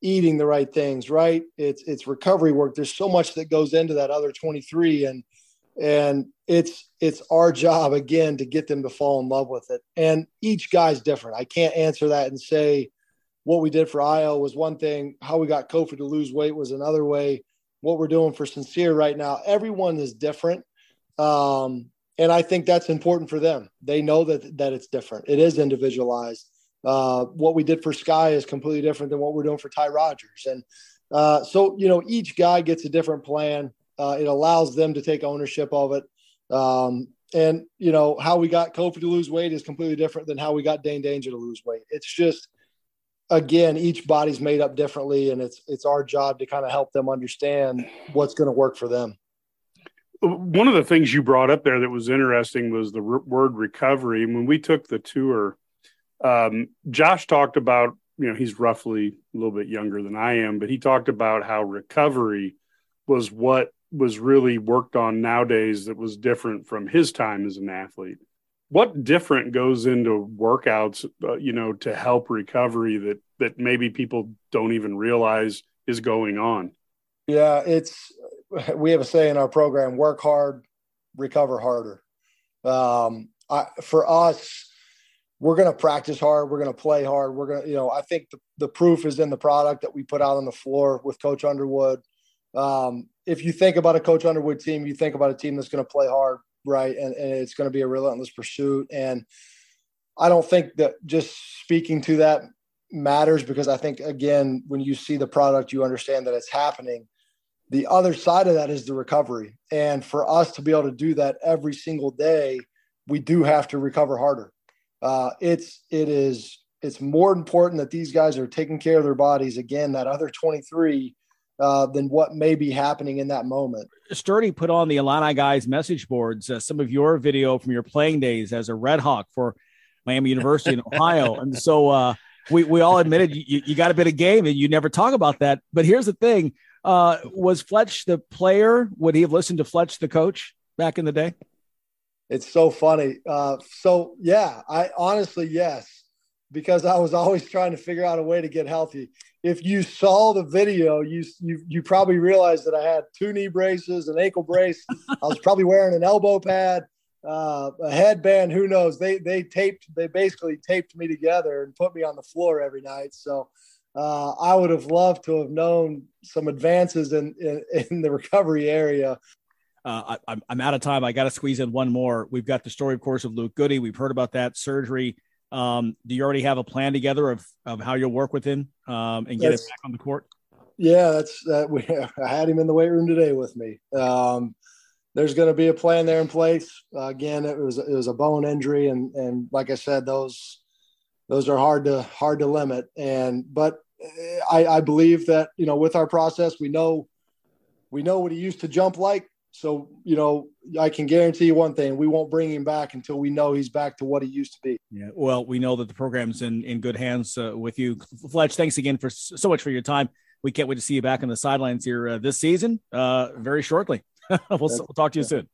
eating the right things, right? It's recovery work. There's so much that goes into that other 23, and And it's our job, again, to get them to fall in love with it. And each guy's different. I can't answer that and say what we did for Io was one thing, how we got Kofi to lose weight was another way, what we're doing for Sincere right now. Everyone is different. And I think that's important for them. They know that it's different. It is individualized. What we did for Sky is completely different than what we're doing for Ty Rogers. And so, you know, each guy gets a different plan. It allows them to take ownership of it. And, you know, how we got Kofi to lose weight is completely different than how we got Dane Danger to lose weight. It's just, again, each body's made up differently, and it's our job to kind of help them understand what's going to work for them. One of the things you brought up there that was interesting was the word recovery. And when we took the tour, Josh talked about, you know, he's roughly a little bit younger than I am, but he talked about how recovery was what was really worked on nowadays that was different from his time as an athlete. What different goes into workouts, you know, to help recovery that maybe people don't even realize is going on? Yeah, we have a say in our program, work hard, recover harder. For us, we're going to practice hard. We're going to play hard. We're going to, you know, I think the proof is in the product that we put out on the floor with Coach Underwood. If you think about a Coach Underwood team, you think about a team that's going to play hard, right? And it's going to be a relentless pursuit. And I don't think that just speaking to that matters, because I think, again, when you see the product, you understand that it's happening. The other side of that is the recovery. And for us to be able to do that every single day, we do have to recover harder. It's more important that these guys are taking care of their bodies, again, that other 23, than what may be happening in that moment. Sturdy put on the Illini Guys message boards some of your video from your playing days as a Red Hawk for Miami University in Ohio. And so we all admitted you got a bit of game, and you never talk about that. But here's the thing. Was Fletch the player? Would he have listened to Fletch the coach back in the day? It's so funny. So, yeah, I honestly, yes, because I was always trying to figure out a way to get healthy. If you saw the video, you probably realized that I had 2 knee braces, an ankle brace. I was probably wearing an elbow pad, a headband. Who knows? They basically taped me together and put me on the floor every night. So I would have loved to have known some advances in the recovery area. I'm out of time. I got to squeeze in one more. We've got the story, of course, of Luke Goody. We've heard about that surgery. Do you already have a plan together of how you'll work with him and get him back on the court? Yeah, I had him in the weight room today with me. There's going to be a plan there in place. Again, it was a bone injury, and like I said, those are hard to limit. But I believe that, you know, with our process, we know what he used to jump like. So, you know, I can guarantee you one thing: we won't bring him back until we know he's back to what he used to be. Yeah. Well, we know that the program's in good hands with you, Fletch. Thanks again for so much for your time. We can't wait to see you back on the sidelines here this season, very shortly. We'll talk to you soon.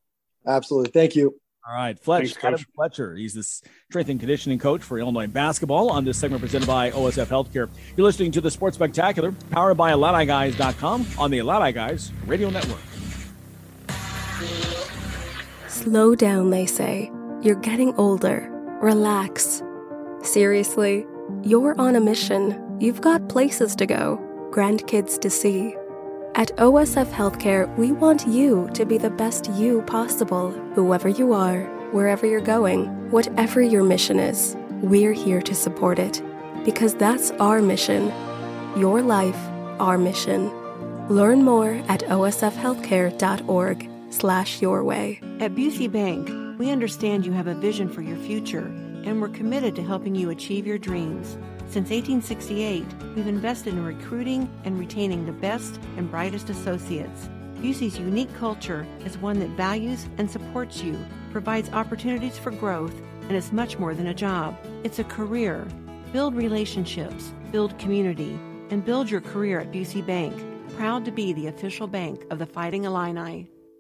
Absolutely. Thank you. All right, Fletch. Thanks, Adam Fletcher. He's the strength and conditioning coach for Illinois basketball on this segment presented by OSF Healthcare. You're listening to the Sports Spectacular, powered by IlliniGuys.com on the Illini Guys Radio Network. Slow down, they say. You're getting older. Relax. Seriously, you're on a mission. You've got places to go, grandkids to see. At OSF Healthcare, we want you to be the best you possible, whoever you are, wherever you're going, whatever your mission is. We're here to support it, because that's our mission. Your life, our mission. Learn more at osfhealthcare.org/yourway. At Busey Bank, we understand you have a vision for your future, and we're committed to helping you achieve your dreams. Since 1868, we've invested in recruiting and retaining the best and brightest associates. Busey's unique culture is one that values and supports you, provides opportunities for growth, and is much more than a job. It's a career. Build relationships, build community, and build your career at Busey Bank. Proud to be the official bank of the Fighting Illini.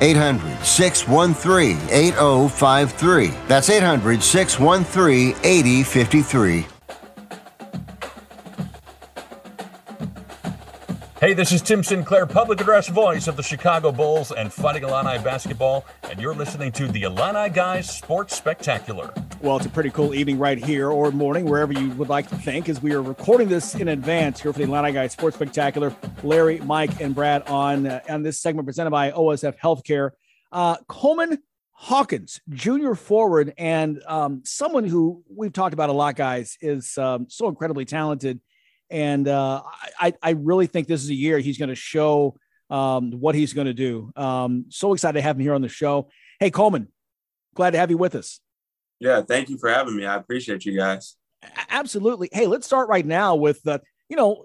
800-613-8053. That's 800-613-8053. Hey, this is Tim Sinclair, public address voice of the Chicago Bulls and Fighting Illini basketball, and you're listening to the Illini Guys Sports Spectacular. Well, it's a pretty cool evening right here, or morning, wherever you would like to think, as we are recording this in advance here for the Illini Guys Sports Spectacular. Larry, Mike, and Brad on this segment presented by OSF Healthcare. Coleman Hawkins, junior forward, and someone who we've talked about a lot, guys, is so incredibly talented. And I really think this is a year he's going to show what he's going to do. So excited to have him here on the show. Hey, Coleman, glad to have you with us. Yeah, thank you for having me. I appreciate you guys. Absolutely. Hey, let's start right now with the, you know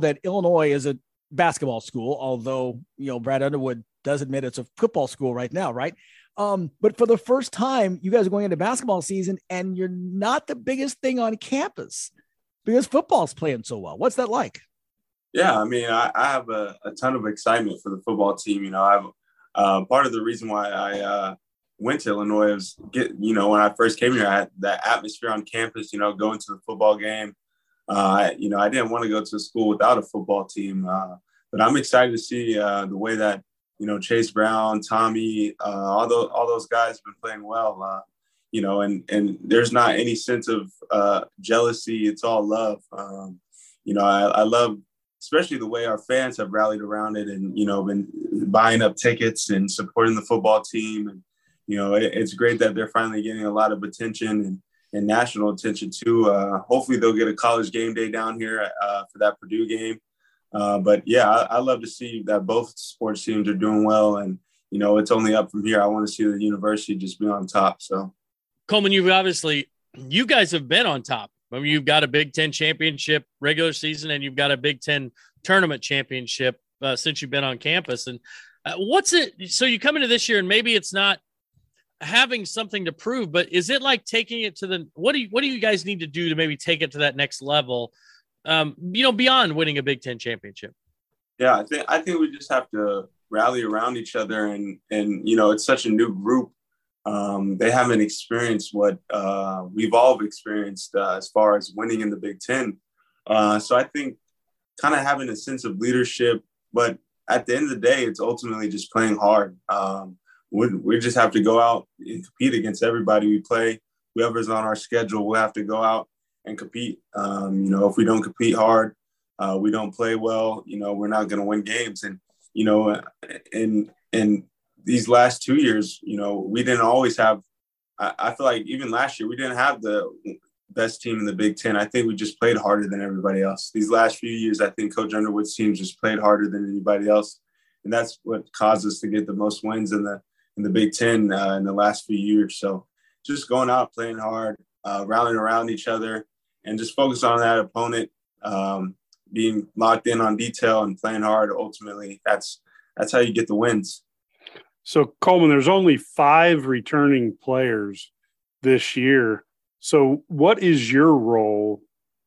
that Illinois is a basketball school, although, Brad Underwood does admit it's a football school right now, right? But for the first time, you guys are going into basketball season and you're not the biggest thing on campus, because football's playing so well. What's that like? Yeah, I mean, I have a ton of excitement for the football team. Part of the reason why I went to Illinois was, when I first came here, I had that atmosphere on campus, going to the football game. I didn't want to go to a school without a football team. But I'm excited to see the way that, Chase Brown, Tommy, all those guys have been playing well. And there's not any sense of jealousy. It's all love. I love, especially the way our fans have rallied around it and, been buying up tickets and supporting the football team. And, it's great that they're finally getting a lot of attention and national attention too. Hopefully they'll get a college game day down here for that Purdue game. But I love to see that both sports teams are doing well. And, it's only up from here. I want to see the university just be on top. So. Coleman, you guys have been on top. I mean, you've got a Big Ten championship regular season, and you've got a Big Ten tournament championship since you've been on campus. And what's it? So you come into this year, and maybe it's not having something to prove, but is it like taking it to what do you guys need to do to maybe take it to that next level? Beyond winning a Big Ten championship. Yeah, I think we just have to rally around each other, and it's such a new group. They haven't experienced what we've all experienced as far as winning in the Big Ten. So I think kind of having a sense of leadership, but at the end of the day, it's ultimately just playing hard. We just have to go out and compete against everybody we play. Whoever's on our schedule, we'll have to go out and compete. If we don't compete hard, we don't play well, we're not going to win games. And, these last 2 years, we didn't always have, I feel like even last year, we didn't have the best team in the Big Ten. I think we just played harder than everybody else. These last few years, I think Coach Underwood's team just played harder than anybody else. And that's what caused us to get the most wins in the Big Ten in the last few years. So just going out, playing hard, rallying around each other, and just focus on that opponent, being locked in on detail and playing hard. Ultimately, that's how you get the wins. So, Coleman, there's only 5 returning players this year. So what is your role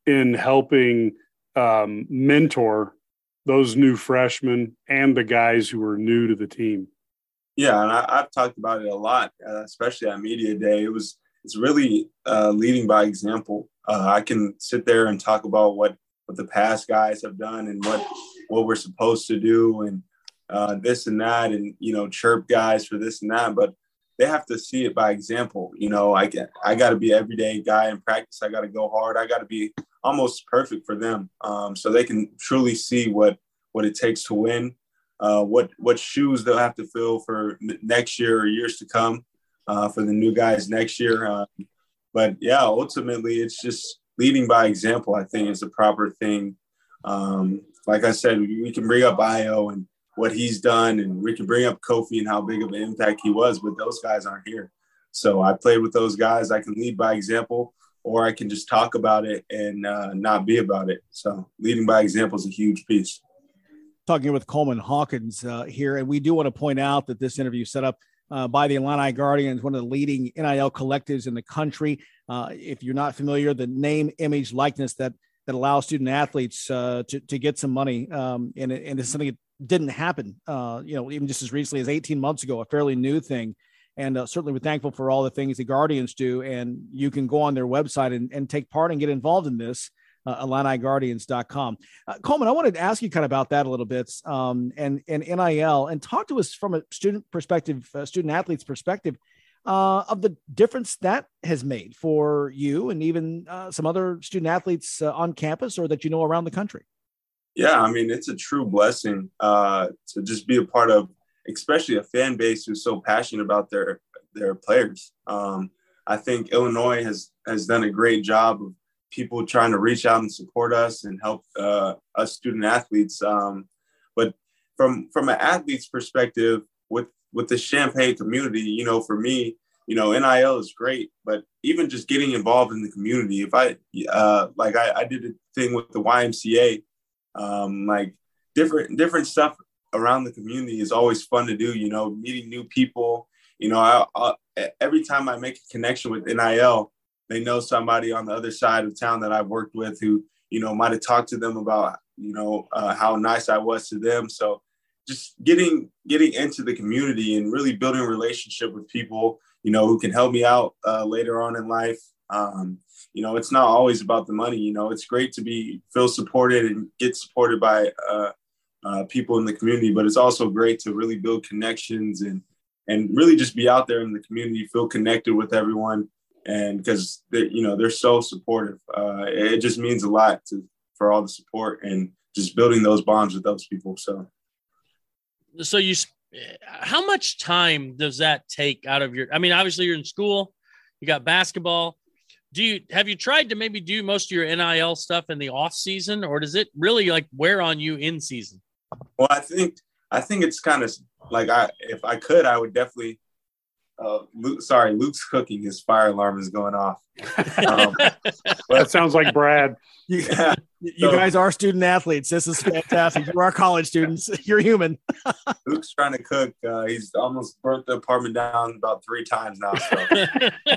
in helping mentor those new freshmen and the guys who are new to the team? Yeah, and I've talked about it a lot, especially at Media Day. It's really leading by example. I can sit there and talk about what the past guys have done and what we're supposed to do and this and that and, chirp guys for this and that. But they have to see it by example. You know, I got to be an everyday guy in practice. I got to go hard. I got to be almost perfect for them, so they can truly see what it takes to win, what shoes they'll have to fill for next year or years to come, for the new guys next year. But, yeah, ultimately it's just leading by example, I think, is the proper thing. Like I said, we can bring up Io and what he's done, and we can bring up Kofi and how big of an impact he was, but those guys aren't here. So I played with those guys. I can lead by example, or I can just talk about it and not be about it. So leading by example is a huge piece. Talking with Coleman Hawkins here, and we do want to point out that this interview set up by the Illini Guardians, one of the leading NIL collectives in the country. If you're not familiar, the name, image, likeness that allows student athletes to get some money. And it's something that didn't happen, even just as recently as 18 months ago, a fairly new thing. And certainly we're thankful for all the things the Guardians do. And you can go on their website and take part and get involved in this. IlliniGuardians.com. Coleman, I wanted to ask you kind of about that a little bit, and NIL, and talk to us from a student perspective, student athlete's perspective, of the difference that has made for you and even some other student athletes on campus or that you know around the country. Yeah, I mean, it's a true blessing to just be a part of, especially a fan base who's so passionate about their players. I think Illinois has done a great job of people trying to reach out and support us and help us student athletes. But from an athlete's perspective, with the Champaign community, you know, for me, you know, NIL is great, but even just getting involved in the community. If I did a thing with the YMCA, like different stuff around the community is always fun to do, you know, meeting new people. You know, every time I make a connection with NIL, they know somebody on the other side of town that I've worked with who, you know, might have talked to them about, you know, how nice I was to them. So just getting into the community and really building a relationship with people, you know, who can help me out later on in life. You know, it's not always about the money. You know, it's great to feel supported and get supported by people in the community, but it's also great to really build connections and really just be out there in the community, feel connected with everyone. And because, you know, they're so supportive. It just means a lot for all the support and just building those bonds with those people. So how much time does that take out of your, I mean, obviously you're in school, you got basketball. Have you tried to maybe do most of your NIL stuff in the off season, or does it really like wear on you in season? Well, I think it's kind of like, if I could, I would definitely, Luke's cooking. His fire alarm is going off. That sounds like Brad. Yeah. You guys are student athletes. This is fantastic. You are college students. You're human. Luke's trying to cook. He's almost burnt the apartment down about 3 times now. So.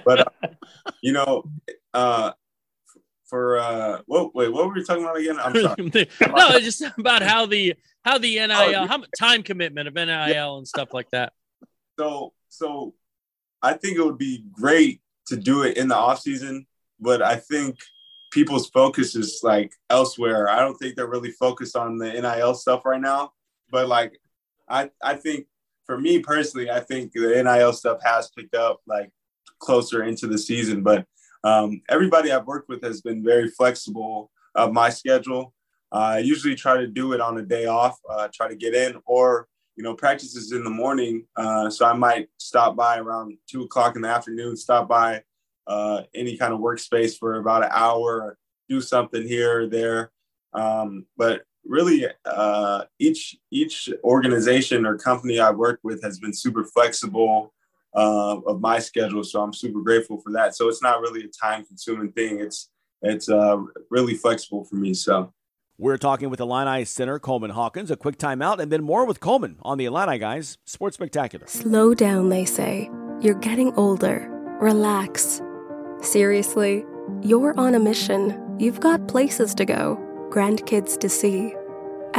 But, what were we talking about again? I'm sorry. No, it's just about how the NIL, how time commitment of NIL and stuff like that. So I think it would be great to do it in the off season, but I think people's focus is like elsewhere. I don't think they're really focused on the NIL stuff right now, but like, I think for me personally, I think the NIL stuff has picked up like closer into the season, but everybody I've worked with has been very flexible of my schedule. I usually try to do it on a day off, try to get in, or you know, practice is in the morning, so I might stop by around 2:00 in the afternoon, stop by any kind of workspace for about an hour, do something here or there. But really, each organization or company I've worked with has been super flexible of my schedule, so I'm super grateful for that. So it's not really a time-consuming thing. It's really flexible for me, so. We're talking with Illini center Coleman Hawkins, a quick timeout, and then more with Coleman on the Illini Guys Sports Spectacular. Slow down, they say. You're getting older. Relax. Seriously, you're on a mission. You've got places to go, grandkids to see.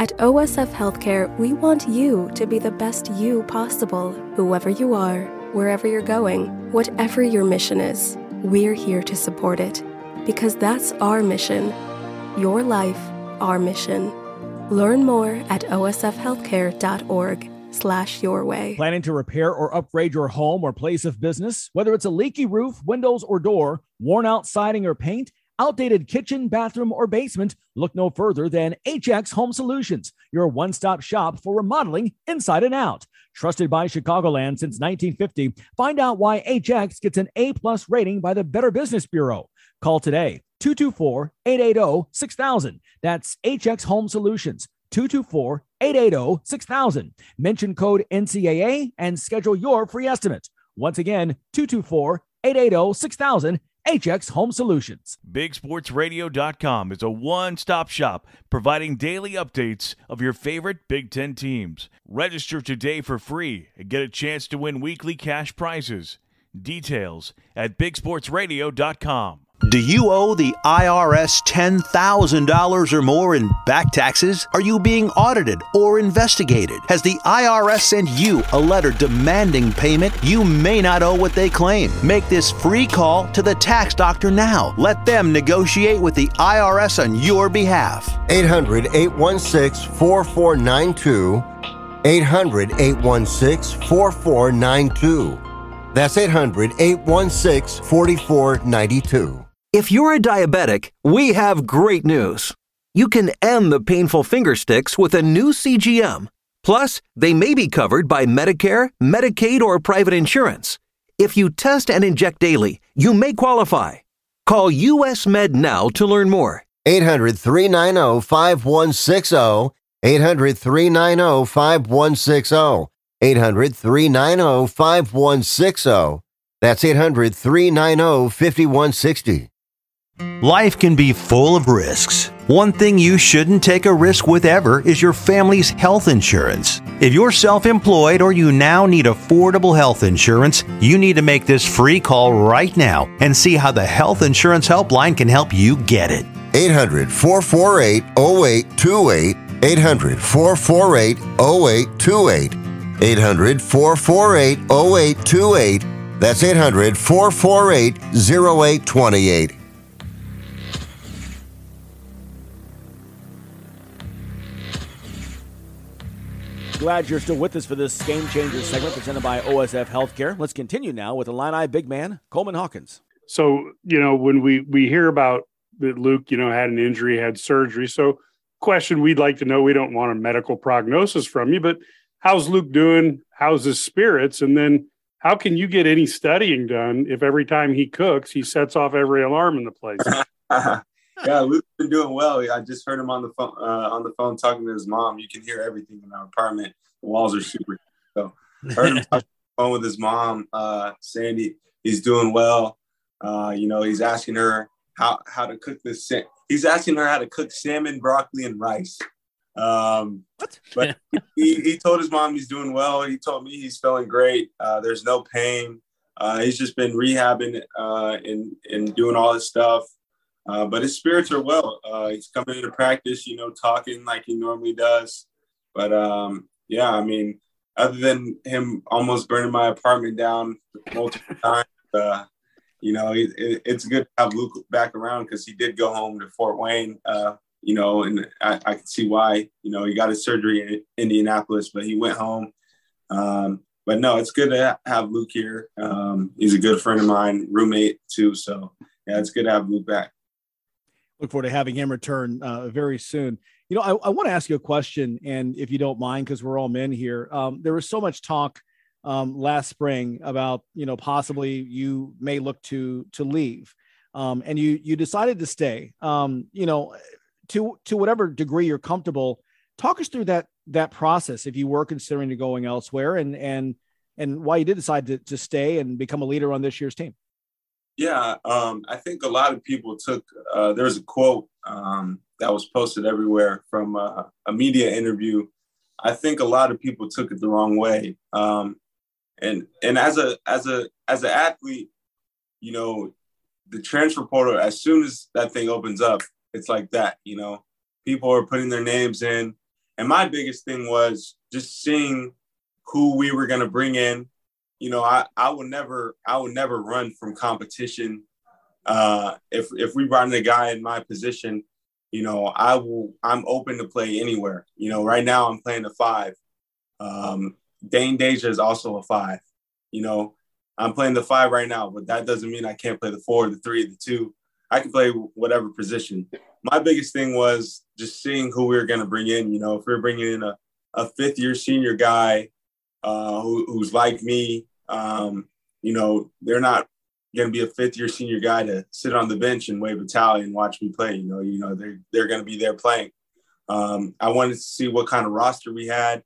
At OSF Healthcare, we want you to be the best you possible, whoever you are, wherever you're going, whatever your mission is. We're here to support it, because that's our mission. Your life, our mission. Learn more at osfhealthcare.org Shannon.com/yourway. Planning to repair or upgrade your home or place of business? Whether it's a leaky roof, windows, or door, worn out siding or paint, outdated kitchen, bathroom, or basement, look no further than HX Home Solutions, your one-stop shop for remodeling inside and out. Trusted by Chicagoland since 1950, find out why HX gets an A-plus rating by the Better Business Bureau. Call today, 224-880-6000. That's HX Home Solutions, 224-880-6000. Mention code NCAA and schedule your free estimate. Once again, 224-880-6000. HX Home Solutions. BigSportsRadio.com is a one-stop shop providing daily updates of your favorite Big Ten teams. Register today for free and get a chance to win weekly cash prizes. Details at BigSportsRadio.com. Do you owe the IRS $10,000 or more in back taxes? Are you being audited or investigated? Has the IRS sent you a letter demanding payment? You may not owe what they claim. Make this free call to the tax doctor now. Let them negotiate with the IRS on your behalf. 800-816-4492. 800-816-4492. That's 800-816-4492. If you're a diabetic, we have great news. You can end the painful finger sticks with a new CGM. Plus, they may be covered by Medicare, Medicaid, or private insurance. If you test and inject daily, you may qualify. Call US Med now to learn more. 800-390-5160. 800-390-5160. 800-390-5160. That's 800-390-5160. Life can be full of risks. One thing you shouldn't take a risk with ever is your family's health insurance. If you're self-employed or you now need affordable health insurance, you need to make this free call right now and see how the Health Insurance Helpline can help you get it. 800-448-0828. 800-448-0828. 800-448-0828. That's 800-448-0828. Glad you're still with us for this Game Changer segment presented by OSF Healthcare. Let's continue now with Illini big man, Coleman Hawkins. So, you know, when we hear about that Luke, you know, had an injury, had surgery. So question we'd like to know, we don't want a medical prognosis from you, but how's Luke doing? How's his spirits? And then how can you get any studying done if every time he cooks, he sets off every alarm in the place? Yeah, Luke's been doing well. I just heard him on the phone talking to his mom. You can hear everything in our apartment. The walls are super. So heard him talking on the phone with his mom, Sandy. He's doing well. You know, he's asking her how to cook this. He's asking her how to cook salmon, broccoli, and rice. What? But he told his mom he's doing well. He told me he's feeling great. There's no pain. He's just been rehabbing and doing all this stuff. But his spirits are well. He's coming into practice, you know, talking like he normally does. But, yeah, I mean, other than him almost burning my apartment down multiple times, you know, it's good to have Luke back around because he did go home to Fort Wayne, you know, and I can see why. You know, he got his surgery in Indianapolis, but he went home. But, no, it's good to have Luke here. He's a good friend of mine, roommate, too. So, yeah, it's good to have Luke back. Look forward to having him return very soon. You know, I want to ask you a question, and if you don't mind, because we're all men here. There was so much talk last spring about, you know, possibly you may look to leave, and you decided to stay. You know, to whatever degree you're comfortable. Talk us through that process if you were considering going elsewhere, and why you did decide to stay and become a leader on this year's team. Yeah, I think a lot of people there's a quote that was posted everywhere from a media interview. I think a lot of people took it the wrong way. And as an athlete, you know, the transfer portal, as soon as that thing opens up, it's like that, you know, people are putting their names in. And my biggest thing was just seeing who we were going to bring in. You know, I would never run from competition. If we brought in a guy in my position, you know, I'm open to play anywhere. You know, right now I'm playing the 5. Dane Deja is also a five. You know, I'm playing the five right now, but that doesn't mean I can't play the four, the three, the two. I can play whatever position. My biggest thing was just seeing who we were going to bring in. You know, if we were bringing in a fifth-year senior guy who's like me, you know, they're not going to be a fifth-year senior guy to sit on the bench and wave a towel and watch me play. You know, they're going to be there playing. I wanted to see what kind of roster we had.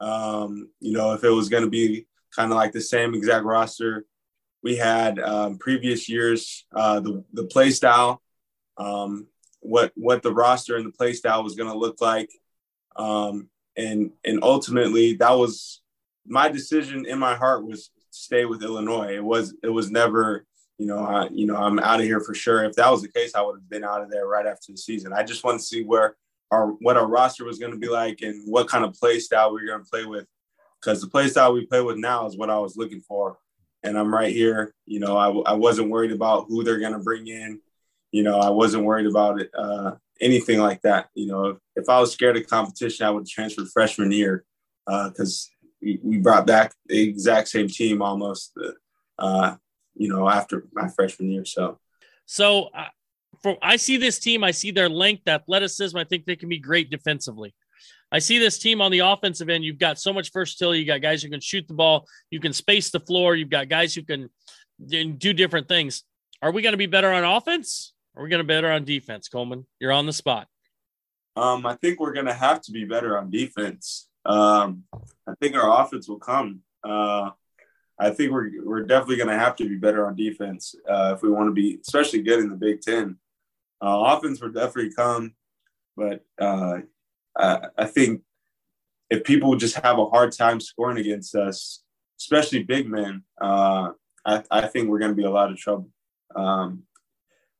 You know, if it was going to be kind of like the same exact roster we had previous years, the play style, what the roster and the play style was going to look like. And ultimately that was my decision in my heart, was stay with Illinois. It was never, I'm out of here for sure. If that was the case, I would have been out of there right after the season. I just wanted to see what our roster was going to be like and what kind of play style we were going to play with. Because the play style we play with now is what I was looking for. And I'm right here. You know, I wasn't worried about who they're going to bring in. You know, I wasn't worried about it, anything like that. You know, if I was scared of competition, I would transfer freshman year because we brought back the exact same team almost, after my freshman year. So I see this team. I see their length, athleticism. I think they can be great defensively. I see this team on the offensive end. You've got so much versatility. You got guys who can shoot the ball. You can space the floor. You've got guys who can do different things. Are we going to be better on offense? Or are we going to be better on defense, Coleman? You're on the spot. I think we're going to have to be better on defense. I think our offense will come. I think we're definitely going to have to be better on defense if we want to be, especially good in the Big Ten. Offense will definitely come, but I think if people just have a hard time scoring against us, especially big men, I think we're going to be a lot of trouble.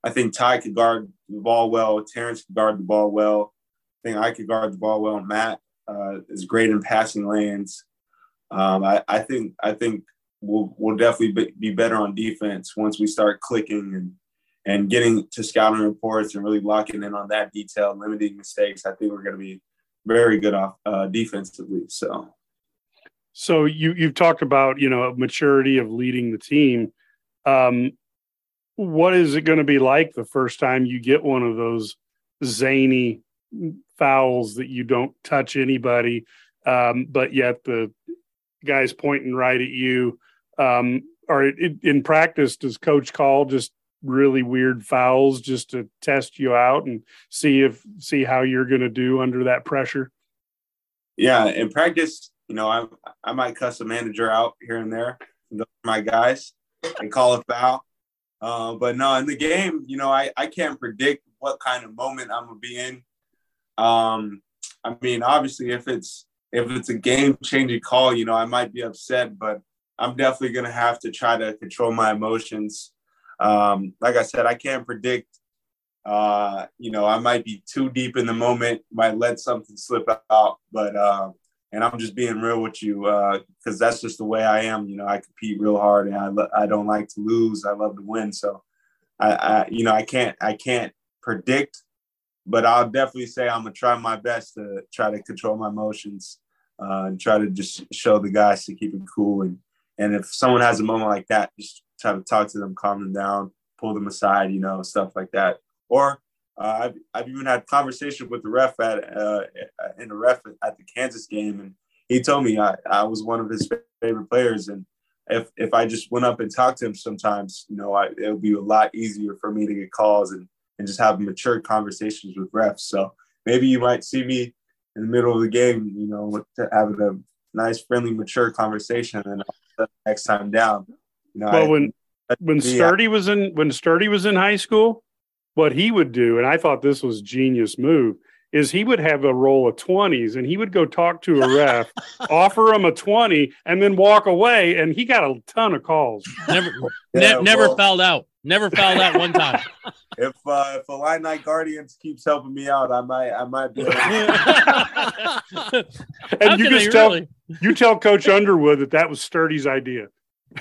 I think Ty could guard the ball well. Terrence could guard the ball well. I think I could guard the ball well. Matt is great in passing lanes. I think we'll definitely be better on defense once we start clicking and getting to scouting reports and really locking in on that detail, limiting mistakes. I think we're going to be very good off defensively. So you've talked about, you know, maturity of leading the team. What is it going to be like the first time you get one of those zany fouls that you don't touch anybody, but yet the guy's pointing right at you? Or in practice, does coach call just really weird fouls just to test you out and see how you're going to do under that pressure? Yeah, in practice, you know, I might cuss a manager out here and there, my guys, and call a foul. But no, in the game, you know, I can't predict what kind of moment I'm going to be in. I mean, obviously, if it's a game-changing call, you know, I might be upset, but I'm definitely going to have to try to control my emotions. Like I said, I can't predict, I might be too deep in the moment, might let something slip out, but, and I'm just being real with you, cause that's just the way I am. You know, I compete real hard and I don't like to lose. I love to win. So I can't predict, but I'll definitely say I'm gonna try my best to try to control my emotions, and try to just show the guys to keep it cool. And if someone has a moment like that, just try to talk to them, calm them down, pull them aside, you know, stuff like that. Or I've even had conversations with the ref at the Kansas game, and he told me I was one of his favorite players. And if I just went up and talked to him sometimes, you know, it would be a lot easier for me to get calls and just have mature conversations with refs. So maybe you might see me in the middle of the game, you know, having a nice, friendly, mature conversation, and the next time down. No, well, when Sturdy was in high school, what he would do, and I thought this was genius move, is he would have a roll of 20s and he would go talk to a ref, offer him a 20, and then walk away. And he got a ton of calls. Never fouled out. Never fouled out one time. If Illini Guardians keeps helping me out, I might be. And you just tell Coach Underwood that was Sturdy's idea.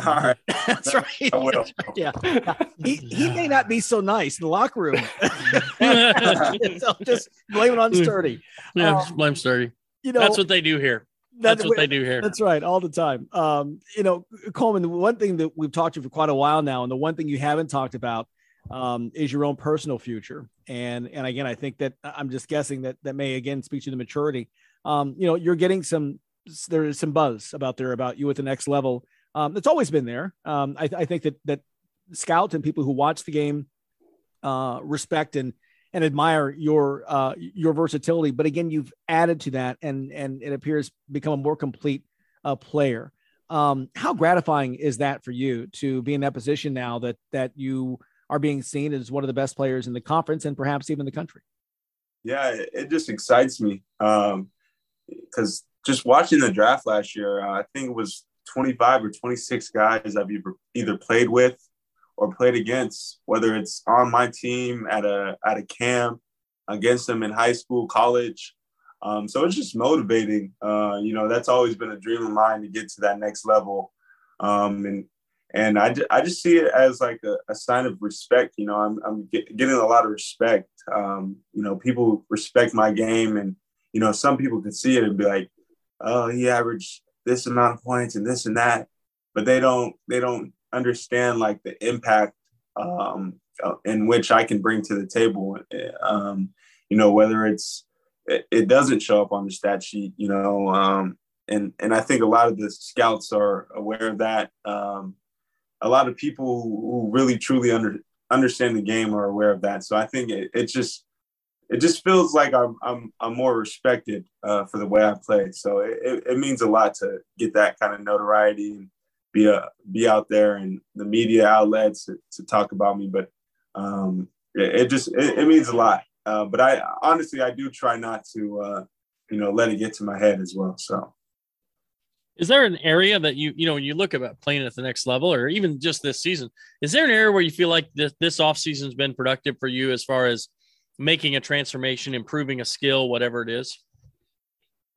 All right. That's right. I will. Yeah. He may not be so nice in the locker room. So just blame it on Sturdy. Yeah, just blame Sturdy. You know, that's what they do here. That's what they do here. That's right. All the time. You know, Coleman, one thing that we've talked to for quite a while now, and the one thing you haven't talked about is your own personal future. And again, I think that I'm just guessing that that may, again, speak to the maturity. You know, you're getting some, there is some buzz about there about you at the next level. It's always been there. I think that, scouts and people who watch the game respect and admire your versatility, but again, you've added to that and it appears become a more complete player. How gratifying is that for you to be in that position now that, you are being seen as one of the best players in the conference and perhaps even the country? Yeah, it just excites me. 'Cause just watching the draft last year, I think it was 25 or 26 guys I've either played with or played against, whether it's on my team at a camp, against them in high school, college. So it's just motivating. You know, that's always been a dream of mine to get to that next level. And I just see it as like a sign of respect. You know, I'm getting a lot of respect. You know, people respect my game, and, you know, some people could see it and be like, oh, he averaged this amount of points and this and that, but they don't understand like the impact in which I can bring to the table. You know, whether it doesn't show up on the stat sheet, you know, and I think a lot of the scouts are aware of that. A lot of people who really truly understand the game are aware of that. So I think it just feels like I'm more respected for the way I played. So it means a lot to get that kind of notoriety and be out there and the media outlets to talk about me. But it means a lot. But I honestly, I do try not to, you know, let it get to my head as well. So is there an area that you know, when you look about playing at the next level or even just this season, is there an area where you feel like this offseason has been productive for you as far as making a transformation, improving a skill, whatever it is?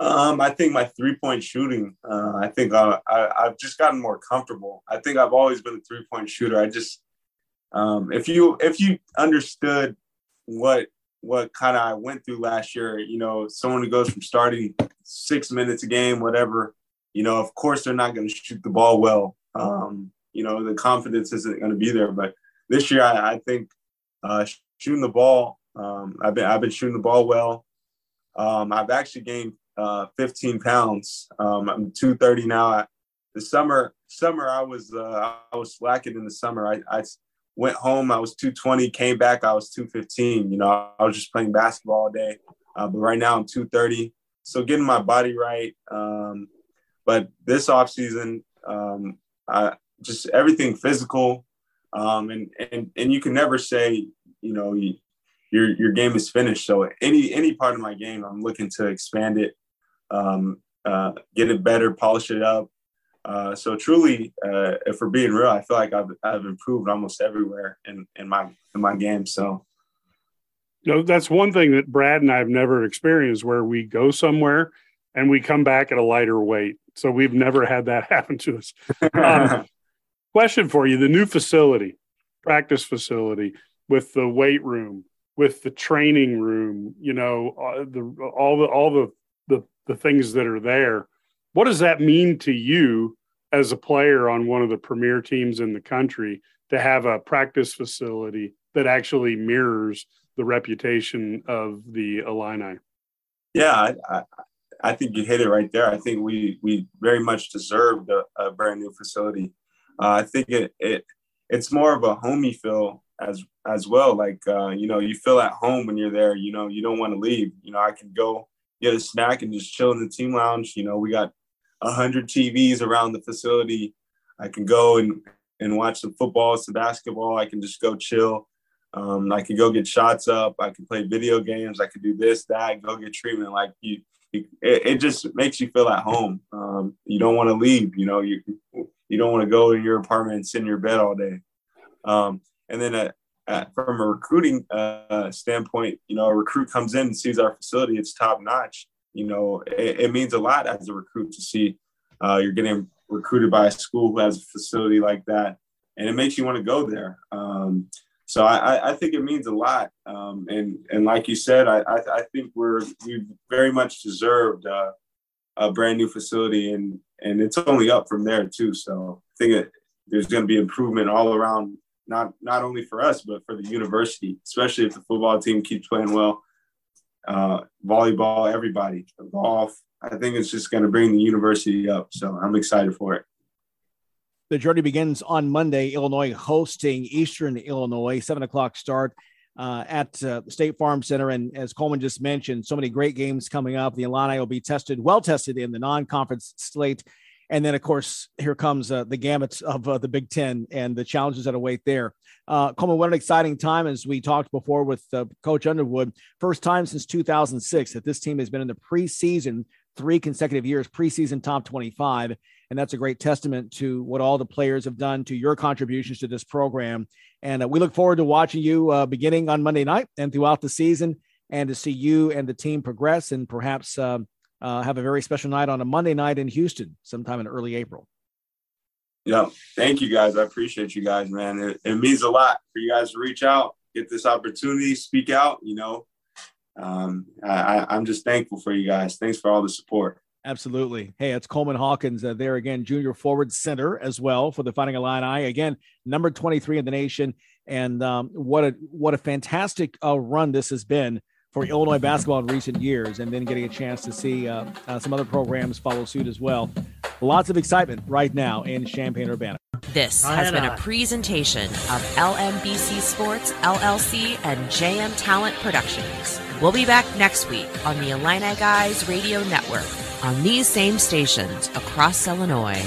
I think my three-point shooting, I think I've just gotten more comfortable. I think I've always been a three-point shooter. I just, if you understood what kind of I went through last year, you know, someone who goes from starting 6 minutes a game, whatever, you know, of course they're not going to shoot the ball well. You know, the confidence isn't going to be there. But this year I think shooting the ball, I've been shooting the ball well. I've actually gained 15 pounds. I'm 230 now. The summer I was slacking in the summer. I went home. I was 220. Came back. I was 215. You know, I was just playing basketball all day. But right now I'm 230. So getting my body right. But this offseason, I just everything physical. And you can never say, you know, your game is finished. So any part of my game, I'm looking to expand it, get it better, polish it up. So truly, if we're being real, I feel like I've improved almost everywhere in my game. So, you know, that's one thing that Brad and I have never experienced, where we go somewhere and we come back at a lighter weight. So we've never had that happen to us. Question for you: the new facility, practice facility, with the weight room, with the training room, you know, all the things that are there. What does that mean to you as a player on one of the premier teams in the country to have a practice facility that actually mirrors the reputation of the Illini? Yeah, I think you hit it right there. I think we very much deserved a brand new facility. I think it's more of a homey feel as well. Like, you know, you feel at home when you're there. You know, you don't want to leave. You know, I can go get a snack and just chill in the team lounge. You know, we got 100 TVs around the facility. I can go and watch some football, some basketball. I can just go chill. I can go get shots up. I can play video games. I can do this, that, go get treatment. Like, it just makes you feel at home. You don't want to leave. You know, you don't want to go to your apartment and sit in your bed all day. And then from a recruiting standpoint, you know, a recruit comes in and sees our facility. It's top notch. You know, it means a lot as a recruit to see you're getting recruited by a school who has a facility like that. And it makes you want to go there. So I think it means a lot. And like you said, I think we've very much deserved a brand new facility, and it's only up from there too. So I think there's going to be improvement all around, not only for us, but for the university, especially if the football team keeps playing well, volleyball, everybody, golf. I think it's just going to bring the university up. So I'm excited for it. The journey begins on Monday, Illinois hosting Eastern Illinois, 7:00 start at State Farm Center. And as Coleman just mentioned, so many great games coming up. The Illini will be well tested in the non-conference slate. And then, of course, here comes the gamut of the Big Ten and the challenges that await there. Coleman, what an exciting time, as we talked before with Coach Underwood. First time since 2006 that this team has been in the preseason 3 consecutive years, preseason top 25. And that's a great testament to what all the players have done, to your contributions to this program. And we look forward to watching you beginning on Monday night and throughout the season, and to see you and the team progress and perhaps have a very special night on a Monday night in Houston sometime in early April. Yeah. Thank you guys. I appreciate you guys, man. It means a lot for you guys to reach out, get this opportunity, speak out, you know. I'm just thankful for you guys. Thanks for all the support. Absolutely. Hey, it's Coleman Hawkins there again, junior forward center as well for the Fighting Illini. Again, number 23 in the nation. And what a fantastic run this has been for Illinois basketball in recent years, and then getting a chance to see some other programs follow suit as well. Lots of excitement right now in Champaign-Urbana. This has been a presentation of LMBC Sports, LLC, and JM Talent Productions. We'll be back next week on the Illini Guys Radio Network on these same stations across Illinois.